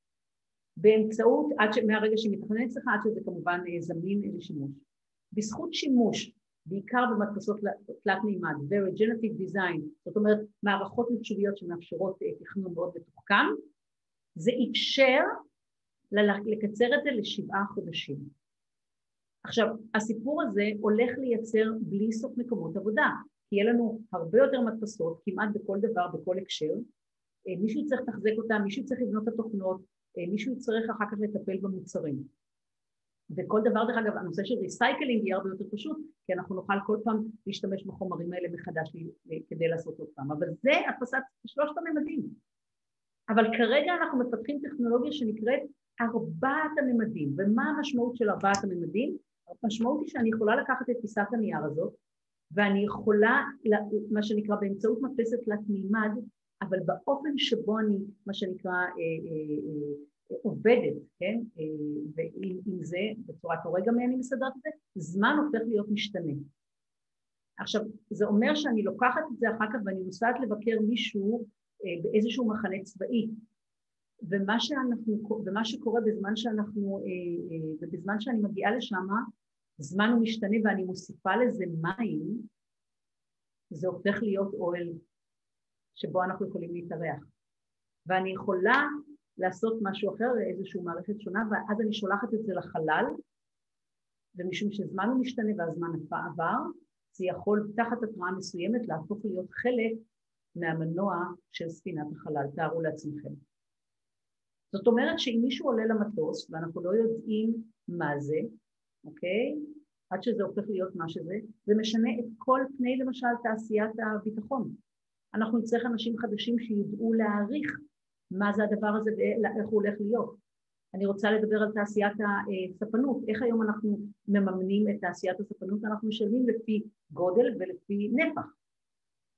באמצעות, מהרגע שמתכנן אצלך, עד שזה כמובן זמין לשימוש. בזכות שימוש, בעיקר במדפסות תלת מימד, ו-Generative Design, זאת אומרת, מערכות מחשוביות שמאפשרות תכנון מאוד מתוחכם, זה אפשר לקצר את זה ל7 חודשים. עכשיו, הסיפור הזה הולך לייצר בלי סוף מקומות עבודה, כי יהיה לנו הרבה יותר מדפסות, כמעט בכל דבר, בכל הקשר, מישהו צריך תחזק אותה, מישהו צריך לבנות את התוכנות, מישהו צריך אחר כך לטפל במוצרים. וכל דבר, דרך אגב, הנושא של ריסייקלינג יהיה הרבה יותר פשוט, כי אנחנו נוכל כל פעם להשתמש בחומרים האלה מחדש כדי לעשות עוד פעם. אבל זה הפסת 3 הממדים. אבל כרגע אנחנו מפתחים טכנולוגיה שנקראת 4 הממדים. ומה המשמעות של 4 הממדים? המשמעות היא שאני יכולה לקחת את פיסת הנייר הזאת, ואני יכולה, מה שנקרא, באמצעות מדפסת תלת מימד, אבל באופן שבו אני, מה שנקרא, עובדת, כן? ועם זה, בצורת הרגע מה אני מסדרת את זה, זמן הופך להיות משתנה. עכשיו, זה אומר שאני לוקחת את זה אחר כך, ואני נוסעת לבקר מישהו באיזשהו מחנה צבאי, ומה שקורה בזמן שאנחנו, ובזמן שאני מגיעה לשם, זמן הוא משתנה ואני מוסיפה לזה מים, זה הופך להיות אוהל שבו אנחנו יכולים להתארח. ואני יכולה לעשות משהו אחר, איזושהי מערכת שונה, ואז אני שולחת את זה לחלל, ומשום שזמן הוא משתנה והזמן עבר, זה יכול תחת התראה מסוימת להפוך להיות חלק מהמנוע של ספינת החלל, תארו לעצמכם. זאת אומרת שאם מישהו עולה למטוס, ואנחנו לא יודעים מה זה, אוקיי? עד שזה הופך להיות מה שזה, זה משנה את כל פני, למשל, תעשיית הביטחון. אנחנו נצטרך אנשים חדשים שידעו להעריך מה זה הדבר הזה ואיך הוא הולך להיות. אני רוצה לדבר על תעשיית הספנות, איך היום אנחנו מממנים את תעשיית הספנות, אנחנו משלמים לפי גודל ולפי נפח.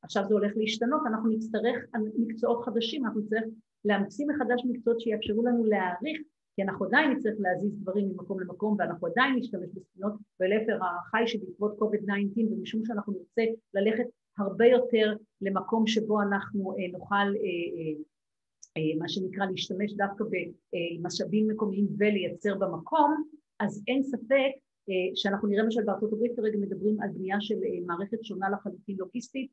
עכשיו זה הולך להשתנות, אנחנו נצטרך מקצועות חדשים, אנחנו נצטרך להמציא מחדש מקצועות שיאפשרו לנו להעריך, כי אנחנו עדיין נצטרך להזיז דברים ממקום למקום, ואנחנו עדיין נשתמש בספינות, ולהפך החי שבעקבות COVID-19, ומשום שאנחנו נרצה ללכת הרבה יותר למקום שבו אנחנו נוכל, מה שנקרא להשתמש דווקא במשאבים מקומיים ולייצר במקום, אז אין ספק שאנחנו נראה משל בארצות הברית כרגע מדברים על בנייה של מערכת שונה לחלוטין לוגיסטית,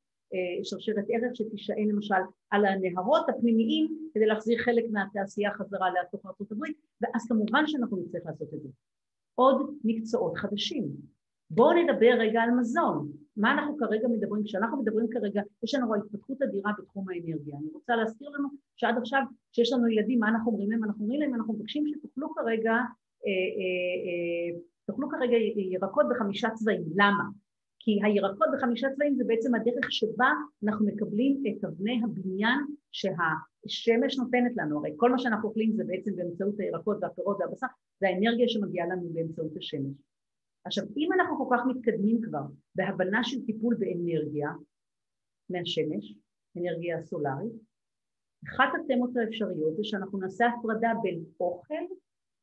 שרשרת ערך שתישען למשל על הנהרות הפנימיים כדי להחזיר חלק מהתעשייה חזרה לתוך ארצות הברית, ואז כמובן שאנחנו נצטרך לעשות את זה. עוד מקצועות חדשים. בואו נדבר רגע על מזון. מה אנחנו כרגע מדברים? כשאנחנו מדברים כרגע, יש לנו ההתפתחות אדירה בתחום האנרגיה. אני רוצה להזכיר לנו שעד עכשיו, כשיש לנו ילדים, מה אנחנו אומרים להם? אנחנו אומרים להם, אנחנו מבקשים שתאכלו כרגע, ירקות ב5 צבעים. למה? כי הירקות ב5 צבעים זה בעצם הדרך שבה אנחנו מקבלים את אבני הבניין שהשמש נותנת לנו. הרי כל מה שאנחנו אוכלים זה בעצם באמצעות הירקות והפירות והבשר, זה האנרגיה שמגיעה לנו באמצעות השמש. עכשיו, אם אנחנו כל כך מתקדמים כבר בהבנה של טיפול באנרגיה מהשמש, אנרגיה הסולרית, אחת התמות האפשריות זה שאנחנו נעשה הפרדה בין אוכל,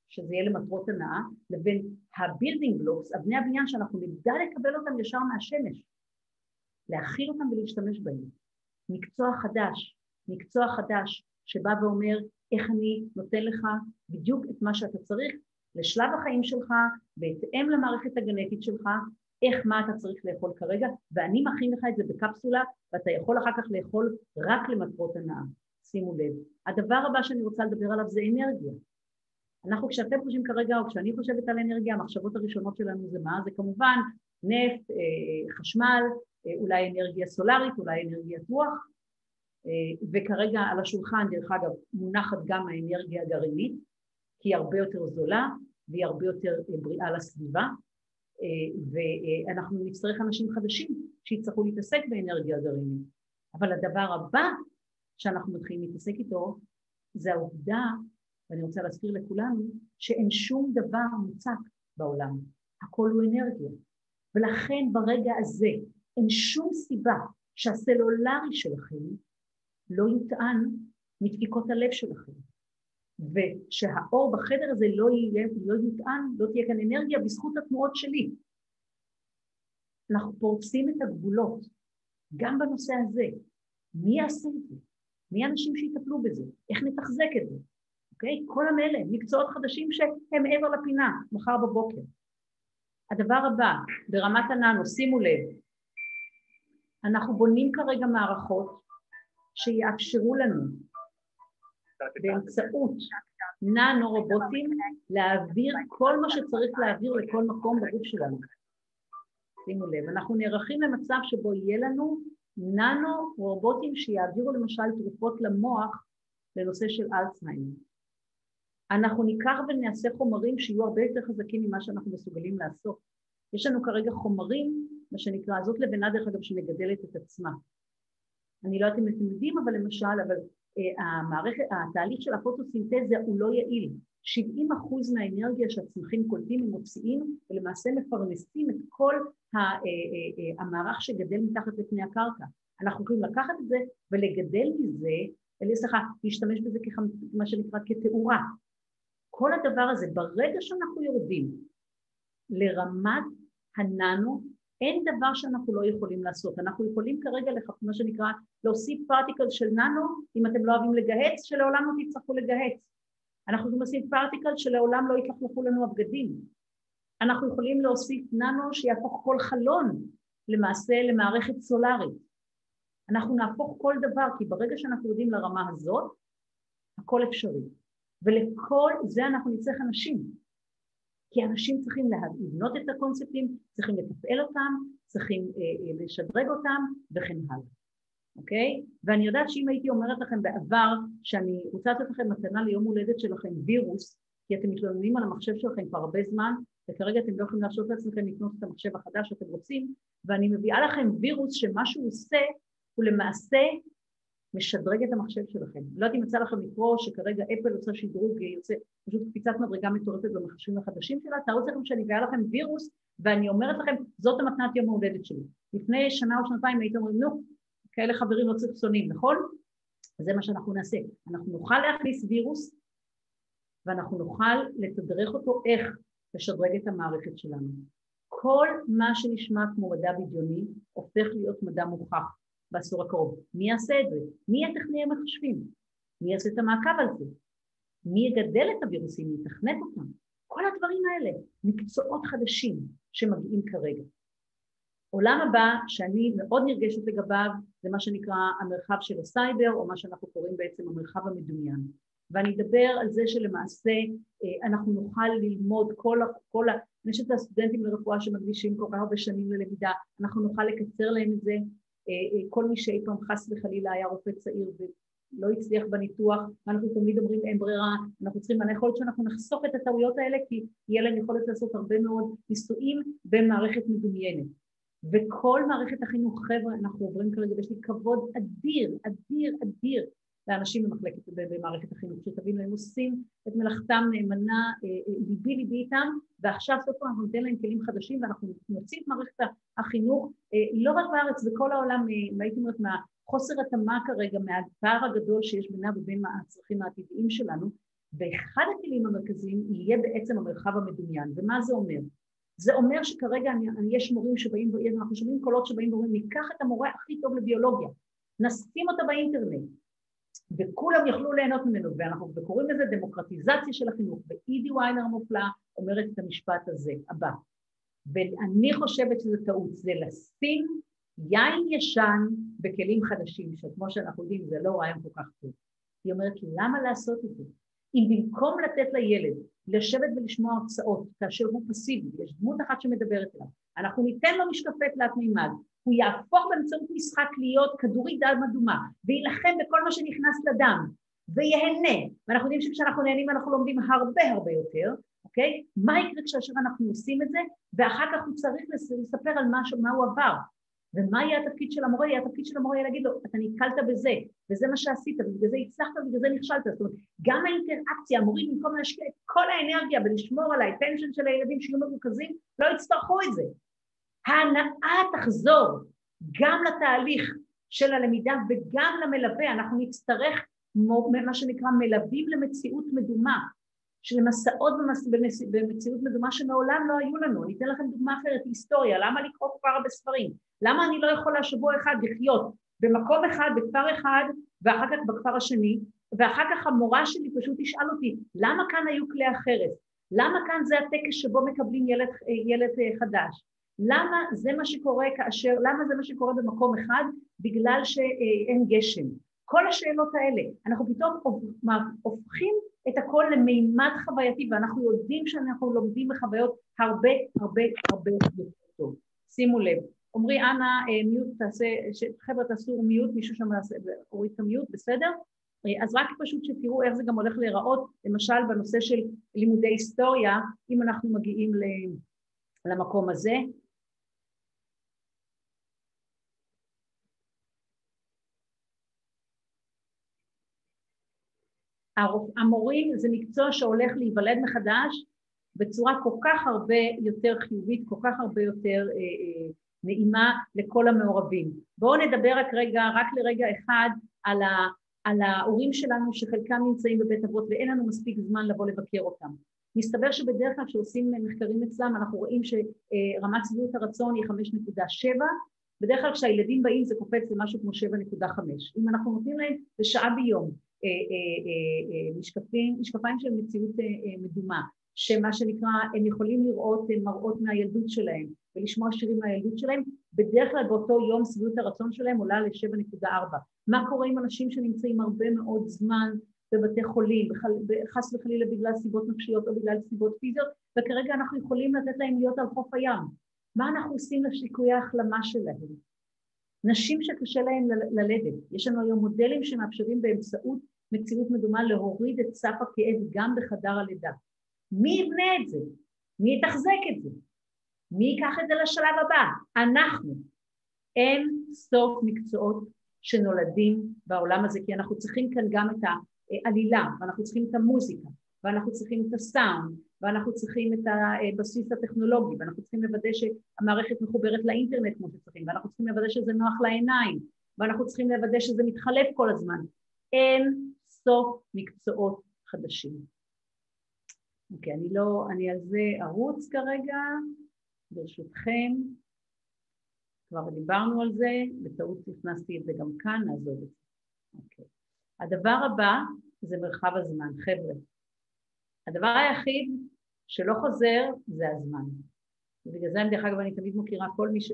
שזה יהיה למטרות הנאה, לבין ה-building blocks, אבני הבניין שאנחנו נדע לקבל אותם ישר מהשמש, להכיל אותם ולהשתמש בהם. מקצוע חדש שבא ואומר איך אני נותן לך בדיוק את מה שאתה צריך, לשלב החיים שלך, בהתאם למערכת הגנטית שלך, איך מה אתה צריך לאכול כרגע, ואני מכין לך את זה בקפסולה, ואתה יכול אחר כך לאכול רק למטרות הנאה. שימו לב. הדבר הבא שאני רוצה לדבר עליו זה אנרגיה. אנחנו כשאתם חושבים כרגע, או כשאני חושבת על אנרגיה, המחשבות הראשונות שלנו זה מה? זה כמובן נפט, חשמל, אולי אנרגיה סולרית, אולי אנרגיית רוח, וכרגע על השולחן, דרך אגב, מונחת גם האנרגיה הגרעינית, כי היא הרבה יותר זולה, והיא הרבה יותר בריאה לסביבה, ואנחנו נצטרך אנשים חדשים שיצטרכו להתעסק באנרגיה גרעינית. אבל הדבר הבא שאנחנו מתחילים להתעסק איתו, זה העובדה, ואני רוצה להזכיר לכולנו, שאין שום דבר מוצק בעולם, הכל הוא אנרגיה, ולכן ברגע הזה אין שום סיבה שהסלולרי שלכם לא יוטען מדפיקות הלב שלכם, ושהאור בחדר הזה לא יוטען, לא תהיה כאן אנרגיה בזכות התנועות שלי. אנחנו פורצים את הגבולות, גם בנושא הזה, מי יעשה את זה? מי האנשים שיטפלו בזה? איך נתחזק את זה? אוקיי? כל המלא, מקצועות חדשים שהם עבר לפינה, מחר בבוקר. הדבר הבא, ברמת הננו, שימו לב, אנחנו בונים כרגע מערכות שיאפשרו לנו באמצעות ננו רובוטים להעביר כל מה שצריך להעביר לכל מקום בגוף שלנו. שימו לב, אנחנו נערכים למצב שבו יהיה לנו ננו רובוטים שיעבירו למשל תרופות למוח לנושא של אלצהיימר. אנחנו ניקח ונעשה חומרים שיהיו הרבה יותר חזקים ממה שאנחנו מסוגלים לעשות. יש לנו כרגע חומרים, מה שנקרא, זאת לבנה דרך אגב שמגדלת את עצמה. אני לא יודעת אם אתם יודעים, אבל למשל, התהליך של הפוטוסינתזה הוא לא יעיל. 70% מהאנרגיה שהצמחים קולטים ומוציאים, ולמעשה מפרנסים את כל המערך שגדל מתחת לפני הקרקע. אנחנו יכולים לקחת את זה ולגדל מזה, להשתמש בזה כמה שנקרא כתאורה. כל הדבר הזה, ברגע שאנחנו יורדים לרמת הננו, אין דבר שאנחנו לא יכולים לעשות. אנחנו יכולים כרגע מה שנקרא להוסיף פרטיקל של ננו, אם אתם לא אוהבים לגהץ, שלעולם לא תצטרכו לגהץ. אנחנו יכולים להוסיף פרטיקל שלעולם לא יתלכלכו לנו הבגדים. אנחנו יכולים להוסיף ננו שיהפוך כל חלון למעשה למערכת סולארית. אנחנו נהפוך כל דבר, כי ברגע שאנחנו יודעים לרמה הזאת, הכל אפשרי. ולכל זה אנחנו נצטרך אנשים. כי אנשים צריכים לבנות את הקונספטים, צריכים לתפעל אותם, צריכים לשדרג אותם וכן הלאה. אוקיי? ואני יודעת שאם הייתי אומרת לכם בעבר, שאני רוצה לתת לכם מתנה ליום הולדת שלכם וירוס, כי אתם מתלוננים על המחשב שלכם כבר הרבה זמן, וכרגע אתם לא יכולים להרשות לעצמכם לקנות את המחשב החדש שאתם רוצים, ואני מביאה לכם וירוס שמה שהוא עושה, הוא למעשה משדרג את המחשב שלכם. לא יודעת אם יצא לכם לקרוא שכרגע אפל עושה שדרוג, יוצא פשוט קפיצת מדרגה מטורפת במחשבים החדשים שלה, תארו לכם שאני מביאה לכם וירוס, ואני אומרת לכם, זאת המתנת יום ההולדת שלי. לפני שנה או שנתיים הייתם אומרים, נו, כאלה חברים לא צריך סונים, נכון? זה מה שאנחנו נעשה. אנחנו נוכל להכניס וירוס, ואנחנו נוכל לתדרך אותו איך לשדרג את המערכת שלנו. כל מה שנשמע כמו מדע בדיוני, הופך להיות מדע מוכח. בעשור הקרוב. מי יעשה את זה? מי הטכנאי המחשבים? מי יעשה את המעקב על זה? מי יגדל את הווירוסים? מי יתכנת אותם? כל הדברים האלה, מקצועות חדשים שמגיעים כרגע. עולם הבא שאני מאוד נרגשת לגביו, זה מה שנקרא המרחב של הסייבר, או מה שאנחנו קוראים בעצם המרחב המדומיין. ואני אדבר על זה שלמעשה אנחנו נוכל ללמוד כל יש את הסטודנטים לרפואה שמקדישים כל כך הרבה שנים ללמידה, אנחנו נוכל לקצר להם את זה, כל מי שאי פעם חס וחלילה היה רופא צעיר ולא הצליח בניתוח, אנחנו תמיד אומרים אין ברירה, אנחנו צריכים יכול להיות שאנחנו נחסוך את הטעויות האלה, כי יהיה להם יכולת לעשות הרבה מאוד ניסויים במערכת מדומיינת. וכל מערכת החינוך, חבר'ה, אנחנו עוברים כרגע, ויש לי כבוד אדיר, אדיר, אדיר, לאנשים במערכת החינוך, שתבינו, הם עושים את מלאכתם נאמנה, ליבי איתם, ועכשיו סוף אנחנו נותן להם כלים חדשים, ואנחנו נוציא את מערכת החינוך, לא רק בארץ, וכל העולם, הייתי אומרת, מהחוסר התאמה כרגע, מהפער הגדול שיש בינה ובין הצרכים העתידיים שלנו, ואחד הכלים המרכזיים יהיה בעצם המרחב המדומיין, ומה זה אומר? זה אומר שכרגע יש מורים שבאים, אנחנו שומעים קולות שבאים ואומרים, ניקח את המורה הכי טוב לביולוגיה, נשים אותה באינטרנט, וכולם יכלו ליהנות ממנו, ואנחנו קוראים לזה דמוקרטיזציה של החינוך, ואידי ויינר מופלאה אומרת את המשפט הזה, הבא. ואני חושבת שזה טעות, זה לשים יין ישן בכלים חדשים, שכמו שאנחנו יודעים זה לא רעיון כל כך טוב. היא אומרת, למה לעשות את זה? אם במקום לתת לילד לשבת ולשמוע הרצאות, כאשר הוא פסיבי, יש דמות אחת שמדברת עליו, אנחנו ניתן לו משקפי תלת מימד, הוא יהפוך באמצעות משחק להיות כדורי דל מדומה, וילחם בכל מה שנכנס לדם, ויהנה, ואנחנו יודעים שכשאנחנו נהנים אנחנו לומדים הרבה הרבה יותר, אוקיי? מה יקרה כשאשר אנחנו עושים את זה, ואחר כך הוא צריך לספר על מה הוא עבר, ומה יהיה התפקיד של המורה? יהיה התפקיד של המורה יהיה להגיד לו, אתה נתקלת בזה, וזה מה שעשית, ובגלל זה הצלחת, ובגלל זה נכשלת. זאת אומרת, גם האינטראקציה, המורים במקום להשקיע את כל האנרגיה ולשמור על האטנשן של הילדים שיהיו מרוכזים, לא יצטרכו את זה. ההנאה תחזור גם לתהליך של הלמידה וגם למלווה. אנחנו נצטרך מה שנקרא מלווים למציאות מדומה, של מסעות במציאות מדומה שמעולם לא היו לנו. אני אתן לכם דוגמה אחרת, היסטוריה, למה לקרוא כבר הרבה ספרים? למה אני לא יכולה שבוע אחד לחיות במקום אחד, בכפר אחד, ואחר כך בכפר השני, ואחר כך המורה שלי פשוט תשאל אותי, למה כאן היו כלי אחרת? למה כאן זה הטקס שבו מקבלים ילד חדש? למה זה מה שקורה כאשר, למה זה מה שקורה במקום אחד? בגלל שאין גשם. כל השאלות האלה, אנחנו פתאום הופכים את הכל למימד חווייתי, ואנחנו יודעים שאנחנו לומדים בחוויות הרבה הרבה הרבה יותר טוב. שימו לב, אומרי אנה, מיוט תעשה, חבר'ה תעשו מיוט, מישהו שם הוריד את המיוט, בסדר? אז רק פשוט שתראו איך זה גם הולך להיראות, למשל בנושא של לימודי היסטוריה, אם אנחנו מגיעים למקום הזה. המורים זה מקצוע שהולך להיוולד מחדש בצורה כל כך הרבה יותר חיובית, כל כך הרבה יותר נעימה לכל המעורבים. בואו נדבר רק לרגע אחד על ההורים שלנו שחלקם נמצאים בבית אבות ואין לנו מספיק זמן לבוא לבקר אותם. מסתבר שבדרך כלל כשעושים מחקרים אצלם אנחנו רואים שרמת שביעות הרצון היא 5.7, בדרך כלל כשהילדים באים זה קופץ למשהו כמו 7.5. אם אנחנו נותנים להם לשעה ביום, משקפיים של מציאות מדומה, שמה שנקרא הם יכולים לראות מראות מהילדות שלהם ולשמוע שירים מהילדות שלהם, בדרך כלל באותו יום שביעות הרצון שלהם עולה ל-7.4. מה קורה עם אנשים שנמצאים הרבה מאוד זמן בבתי חולים, חס וחלילה בגלל סיבות נפשיות או בגלל סיבות פיזיות, וכרגע אנחנו יכולים לתת להם להיות על חוף הים? מה אנחנו עושים לסיכויי ההחלמה שלהם? נשים שקשה להן ללדת, יש לנו היום מודלים שמאפשרים באמצעות מציאות מדומה להוריד את סף הכאב גם בחדר הלידה. מי יבנה את זה? מי יתחזק את זה? מי ייקח את זה לשלב הבא? אנחנו. אין סוף מקצועות שנולדים בעולם הזה, כי אנחנו צריכים כאן גם את העלילה, ואנחנו צריכים את המוזיקה, ואנחנו צריכים את הסאונד, ואנחנו צריכים את הבסיס הטכנולוגי, ואנחנו צריכים לוודא שהמערכת מחוברת לאינטרנט כמו שצריכים, ואנחנו צריכים לוודא שזה נוח לעיניים, ואנחנו צריכים לוודא שזה מתחלף כל הזמן. אין סוף מקצועות חדשים. אוקיי, אני על זה ערוץ כרגע, ברשותכם. כבר דיברנו על זה, בטעות הכנסתי את זה גם כאן, נעזוב את זה. אוקיי. הדבר הבא זה מרחב הזמן, חבר'ה. הדבר היחיד שלא חוזר זה הזמן. ובגלל זה, דרך אגב, אני תמיד מוכירה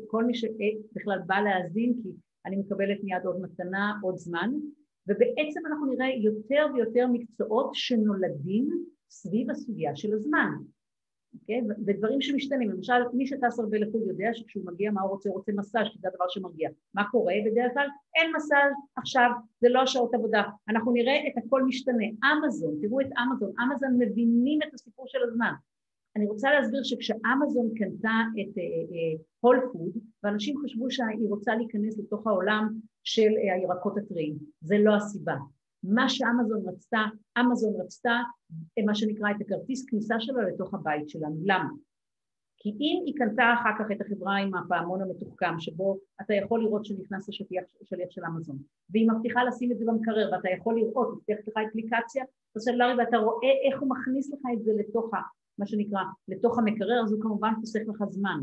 כל מי שבכלל בא להאזין, כי אני מקבלת מיד עוד מתנה, עוד זמן, ובעצם אנחנו נראה יותר ויותר מקצועות שנולדים סביב הסוגיה של הזמן. אוקיי? ודברים שמשתנים. למשל, מי שטס הרבה לחו"ל יודע שכשהוא מגיע, מה הוא רוצה? הוא רוצה מסאז', שזה הדבר שמרגיע. מה קורה? בדרך כלל, אין מסאז' עכשיו, זה לא השעות עבודה. אנחנו נראה את הכל משתנה. אמזון, תראו את אמזון. אמזון מבינים את הסיפור של הזמן. אני רוצה להסביר שכשאמזון קנתה את הול פוד, ואנשים חשבו שהיא רוצה להיכנס לתוך העולם של הירקות הטריים. זה לא הסיבה. מה שאמזון רצתה, אמזון רצתה מה שנקרא את הכרטיס כניסה שלו לתוך הבית שלנו. למה? כי אם היא קנתה אחר כך את החברה עם הפעמון המתוחכם, שבו אתה יכול לראות שנכנס השליח של אמזון, והיא מבטיחה לשים את זה במקרר, ואתה יכול לראות, מבטיח לך אפליקציה, בסלולרי, ואתה רואה איך הוא מכניס לך את זה לתוך, מה שנקרא, לתוך המקרר, אז הוא כמובן חוסך לך זמן.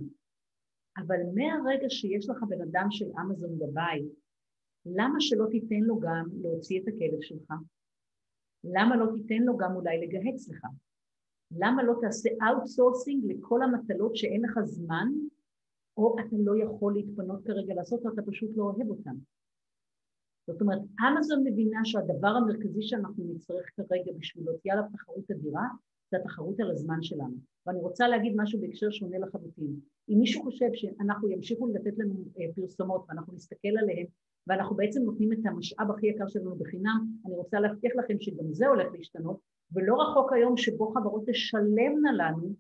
אבל מהרגע שיש לך בן אדם של אמזון בבית, למה שלא תיתן לו גם להוציא את הכלב שלך? למה לא תיתן לו גם אולי לגהץ לך? למה לא תעשה outsourcing לכל המטלות שאין לך זמן, או אתה לא יכול להתפנות כרגע לעשות, או אתה פשוט לא אוהב אותם? זאת אומרת, אמזון מבינה שהדבר המרכזי שאנחנו נצטרך כרגע בשביל להוציא עליו תחרות אדירה, זה התחרות על הזמן שלנו. ואני רוצה להגיד משהו בהקשר שונה לחלוטין. אם מישהו חושב שאנחנו ימשיכו לתת לנו פרסומות ואנחנו נסתכל עליהן, ואנחנו בעצם נותנים את המשאב הכי יקר שלנו בחינם, אני רוצה להבטיח לכם שגם זה הולך להשתנות, ולא רחוק היום שבו חברות תשלמנה לנו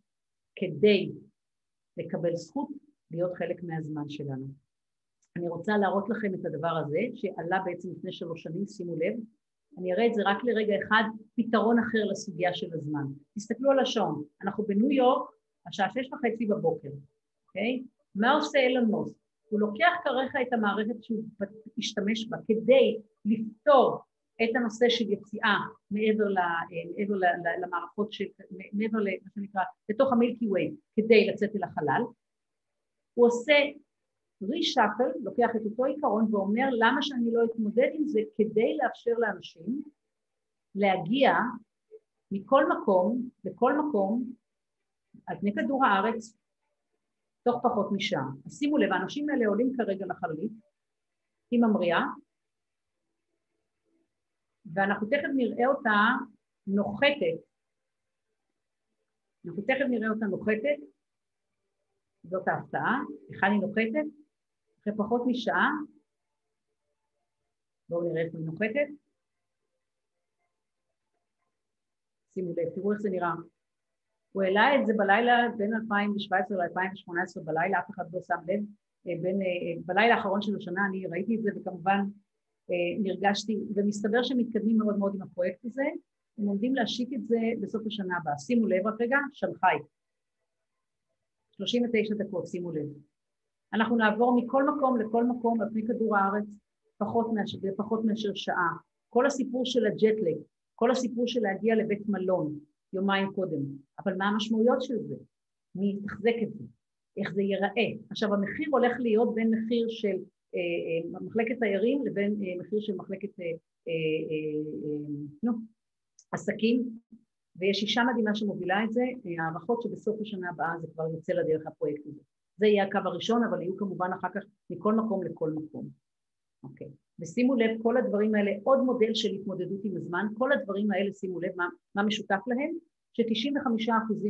כדי לקבל זכות להיות חלק מהזמן שלנו. אני רוצה להראות לכם את הדבר הזה, שעלה בעצם לפני 3 שנים, שימו לב, אני אראה את זה רק לרגע אחד, פתרון אחר לסוגיה של הזמן. תסתכלו על השעון, אנחנו בניו יורק, השעה 6:30 בבוקר, אוקיי? מה עושה אילון מאסק? הוא לוקח כרגע את המערכת שהוא השתמש בה, כדי לפתור את הנושא של יציאה מעבר למערכות, מעבר לתוך המילקי ווי, כדי לצאת אל החלל. הוא עושה רישאפל, לוקח את אותו עיקרון ואומר למה שאני לא אתמודד עם זה, כדי לאפשר לאנשים להגיע מכל מקום לכל מקום על פני כדור הארץ תוך פחות משעה. אז שימו לב, האנשים האלה עולים כרגע לחללית עם המריאה, ואנחנו תכף נראה אותה נוחתת, זאת ההפתעה, איך אני נוחתת, אחרי פחות משעה, בואו נראה איך היא נוחתת, שימו לב, תראו איך זה נראה, הוא העלה את זה בלילה בין 2017 ל-2018 בלילה, אף אחד לא שם לב, בלילה האחרון של השנה אני ראיתי את זה וכמובן נרגשתי, ומסתבר שהם מתקדמים מאוד מאוד עם הפרויקט הזה, הם עומדים להשיק את זה בסוף השנה הבאה, שימו לב רק רגע, שנגחאי, 39 דקות, שימו לב. אנחנו נעבור מכל מקום לכל מקום, על פני כדור הארץ, פחות מאשר שעה. כל הסיפור של הג'טלג, כל הסיפור של להגיע לבית מלון, יומיים קודם. אבל מה המשמעויות של זה? מי יתחזק את זה? איך זה ייראה? עכשיו, המחיר הולך להיות בין מחיר של מחלקת תיירים, לבין מחיר של מחלקת עסקים, ויש אישה מדהימה שמובילה את זה, הערכות שבסוף השנה הבאה זה כבר יוצא לדרך הפרויקט הזה. זה יהיה הקו הראשון, אבל יהיו כמובן אחר כך מכל מקום לכל מקום. אוקיי. ושימו לב, כל הדברים האלה, עוד מודל של התמודדות עם הזמן, כל הדברים האלה, שימו לב, מה משותף להם? ש-95%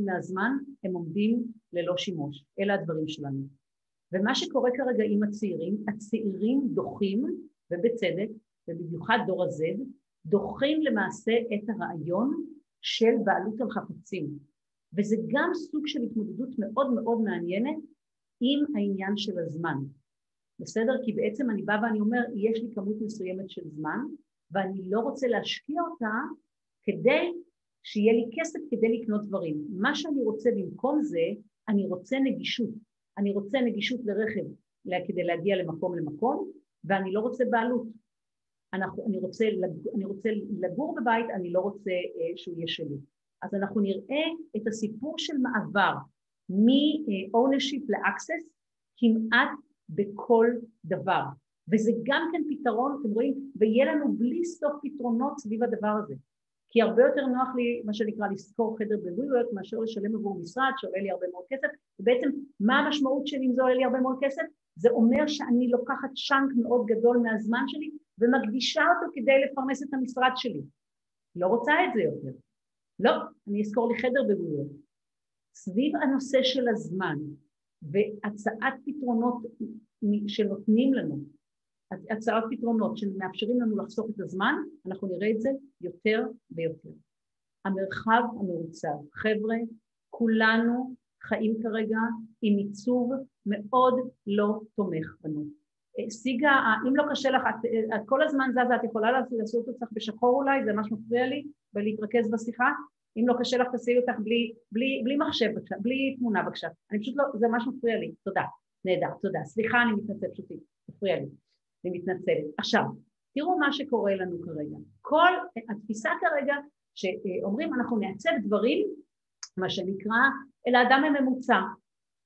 מהזמן הם עומדים ללא שימוש. אלה הדברים שלנו. ומה שקורה כרגע עם הצעירים, הצעירים דוחים, ובצדק, ובמיוחד דור הזד, דוחים למעשה את הרעיון של בעלות על חפצים, וזה גם סוג של התמודדות מאוד מאוד מעניינת עם העניין של הזמן, בסדר? כי בעצם אני באה ואני אומר, יש לי כמות מסוימת של זמן, ואני לא רוצה להשקיע אותה כדי שיהיה לי כסף כדי לקנות דברים. מה שאני רוצה במקום זה, אני רוצה נגישות, לרכב כדי להגיע למקום, ואני לא רוצה בעלות. אני רוצה לגור בבית, אני לא רוצה שהוא יהיה שלי. אז אנחנו נראה את הסיפור של מעבר מ-ownership ל-access כמעט בכל דבר. וזה גם כן פתרון, אתם רואים, ויהיה לנו בלי סוף פתרונות סביב הדבר הזה. כי הרבה יותר נוח לי, מה שנקרא, לשכור חדר בניו-יורק, מאשר לשלם עבור משרד, שעולה לי הרבה מאוד כסף. ובעצם, מה המשמעות של אם זה עולה לי הרבה מאוד כסף? זה אומר שאני לוקחת שנק מאוד גדול מהזמן שלי, ומקדישה אותו כדי לפרנס את המשרד שלי. לא רוצה את זה יותר. לא, אני אזכור לי חדר בגודל. סביב הנושא של הזמן, והצעת פתרונות שנותנים לנו, הצעת פתרונות שמאפשרים לנו לחסוך את הזמן, אנחנו נראה את זה יותר ויותר. המרחב המרוצב. חבר'ה, כולנו חיים כרגע עם עיצוב מאוד לא תומך בנו. סיגה, אם לא קשה לך, את כל הזמן זזה, את יכולה לעשות אותך בשחור אולי, זה ממש מפריע לי, ולהתרכז בשיחה, אם לא קשה לך תעשי אותך בלי מחשב, בלי תמונה בבקשה, אני פשוט לא, זה ממש מפריע לי, תודה, נהדר, תודה, סליחה, אני מתנצלת, פשוט מפריע לי, אני מתנצלת. עכשיו, תראו מה שקורה לנו כרגע, כל התפיסה כרגע, שאומרים אנחנו נעצב דברים, מה שנקרא, אל האדם הממוצע,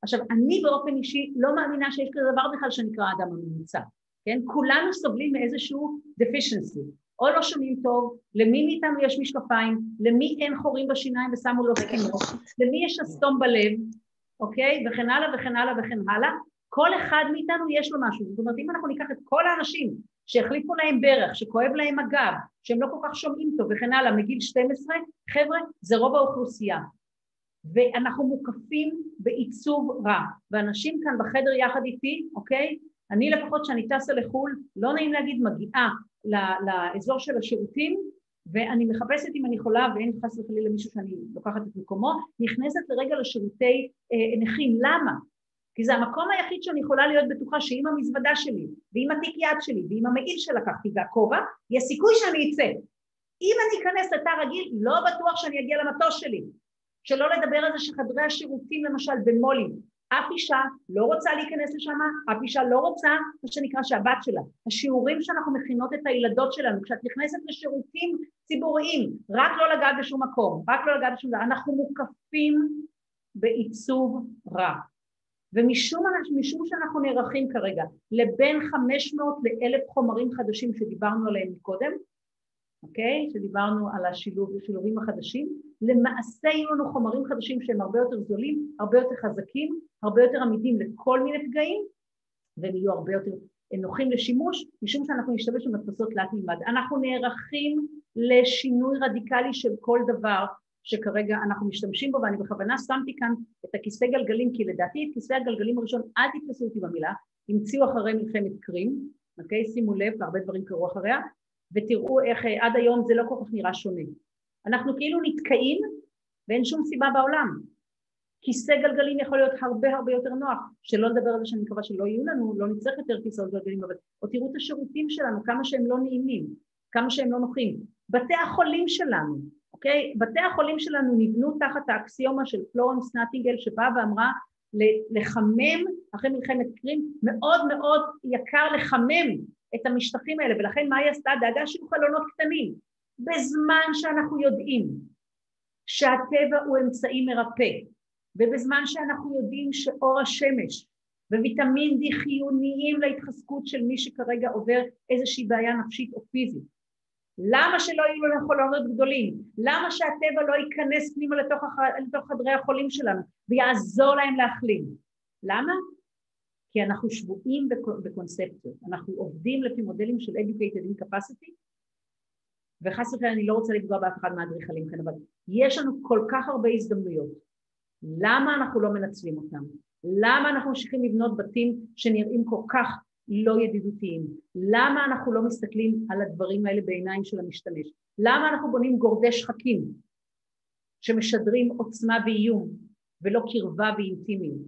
עכשיו, אני באופן אישי לא מאמינה שיש כזה דבר בכלל שנקרא האדם הממוצע, כן? כולנו סובלים מאיזשהו deficiency, או לא שומעים טוב, למי מאיתנו יש משקפיים, למי אין חורים בשיניים ושמו לו סכינות, למי יש אסתום בלב, אוקיי? וכן הלאה וכן הלאה וכן הלאה, כל אחד מאיתנו יש לו משהו, זאת אומרת, אם אנחנו ניקח את כל האנשים שהחליפו להם ברך, שכואב להם הגב, שהם לא כל כך שומעים טוב וכן הלאה, מגיל 12, חבר'ה, זה רוב האוכלוסייה. ואנחנו מוקפים בעיצוב רע, ואנשים כאן בחדר יחד איתי, אוקיי? אני לפחות שאני טסה לחול, לא נעים להגיד מגיעה לאזור של השירותים, ואני מחפשת אם אני יכולה, ואין חס וחלילה למישהו שאני לוקחת את מקומו, נכנסת לרגע לשירותי נכים, למה? כי זה המקום היחיד שאני יכולה להיות בטוחה שעם המזוודה שלי, ועם התיק יד שלי, ועם המעיל שלקחתי והכובע, יש סיכוי שאני אצא. אם אני אכנס לתא רגיל, לא בטוח שאני אגיע למטוס שלי. שלא לדבר על זה שחדרי השירותים למשל במולים, אף אישה לא רוצה להיכנס לשם, אף אישה לא רוצה, מה שנקרא שהבת שלה. השיעורים שאנחנו מכינות את הילדות שלנו, כשאת נכנסת לשירותים ציבוריים, רק לא לגעת בשום מקום, רק לא לגעת בשום דבר, אנחנו מוקפים בעיצוב רע. ומשום שאנחנו נערכים כרגע, לבין 500 ל-1,000 חומרים חדשים שדיברנו עליהם מקודם, אוקיי? שדיברנו על השילובים החדשים, למעשה יהיו לנו חומרים חדשים שהם הרבה יותר זולים, הרבה יותר חזקים, הרבה יותר עמידים לכל מיני פגעים, והם יהיו הרבה יותר נוחים לשימוש, משום שאנחנו נשתמש במדפסות תלת מימד. אנחנו נערכים לשינוי רדיקלי של כל דבר שכרגע אנחנו משתמשים בו, ואני בכוונה שמתי כאן את הכיסא גלגלים, כי לדעתי את כיסא הגלגלים הראשון, אל תתפסו אותי במילה, המציאו אחרי מלחמת קרים, אוקיי? שימו לב, הרבה דברים קרו אחריה, ותראו איך עד היום זה לא כל כך נראה שונה. אנחנו כאילו נתקעים, ואין שום סיבה בעולם. כיסא גלגלים יכול להיות הרבה הרבה יותר נוח, שלא נדבר על זה שאני מקווה שלא יהיו לנו, לא נצטרך יותר כיסא גלגלים, אבל או תראו את השירותים שלנו, כמה שהם לא נעימים, כמה שהם לא נוחים. בתי החולים שלנו, אוקיי? בתי החולים שלנו נבנו תחת האקסיומה של פלורנס נייטינגל, שבאה ואמרה לחמם, אחרי מלחמת קרים, מאוד מאוד יקר לחמם את המשטחים האלה, ולכן מה היא עשתה? דאגה שיהיו חלונות קטנים. בזמן שאנחנו יודעים שהטבע הוא אמצעי מרפא, ובזמן שאנחנו יודעים שאור השמש וויטמין D חיוניים להתחזקות של מי שכרגע עובר איזושהי בעיה נפשית או פיזית, למה שלא יהיו לנו חלונות גדולים? למה שהטבע לא ייכנס פנימה לתוך חדרי החולים שלנו ויעזור להם להחלים? למה? כי אנחנו שבועים בקונספציות, אנחנו עובדים לפי מודלים של educated incapacity, וחס וכן אני לא רוצה לפגוע באף אחד מהאדריכלים כאן, אבל יש לנו כל כך הרבה הזדמנויות. למה אנחנו לא מנצלים אותם? למה אנחנו ממשיכים לבנות בתים שנראים כל כך לא ידידותיים? למה אנחנו לא מסתכלים על הדברים האלה בעיניים של המשתמש? למה אנחנו בונים גורדי שחקים שמשדרים עוצמה ואיום ולא קרבה ואינטימיות?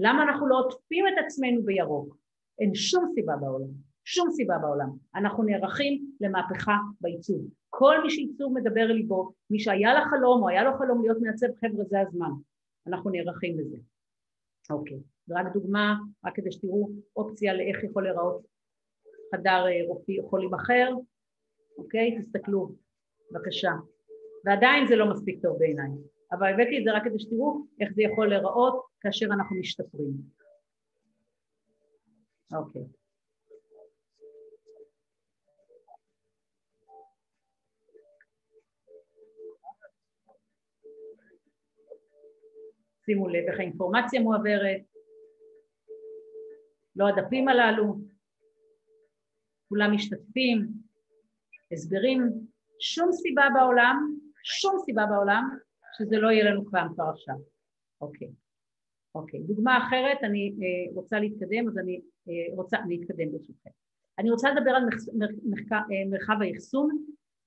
למה אנחנו לא עוטפים את עצמנו בירוק? אין שום סיבה בעולם, שום סיבה בעולם. אנחנו נערכים למהפכה בעיצוב. כל מי שעיצוב מדבר ליבו, מי שהיה לה חלום או היה לו חלום להיות מעצב, חבר'ה, זה הזמן. אנחנו נערכים לזה. אוקיי, רק דוגמה, רק כדי שתראו אופציה לאיך יכול להיראות חדר רופאי או חולים אחר. אוקיי, תסתכלו, בבקשה. ועדיין זה לא מספיק טוב בעיניי. אבל הבאתי את זה רק כדי שתראו איך זה יכול להיראות כאשר אנחנו משתפרים. אוקיי. שימו לב איך האינפורמציה מועברת, לא הדפים הללו, כולם משתתפים, הסברים, שום סיבה בעולם, שום סיבה בעולם, שזה לא יהיה לנו כבר עכשיו. אוקיי. אוקיי. דוגמה אחרת, אני רוצה להתקדם, אז אני אתקדם ברשותכם. אני רוצה לדבר על מרחב האחסון.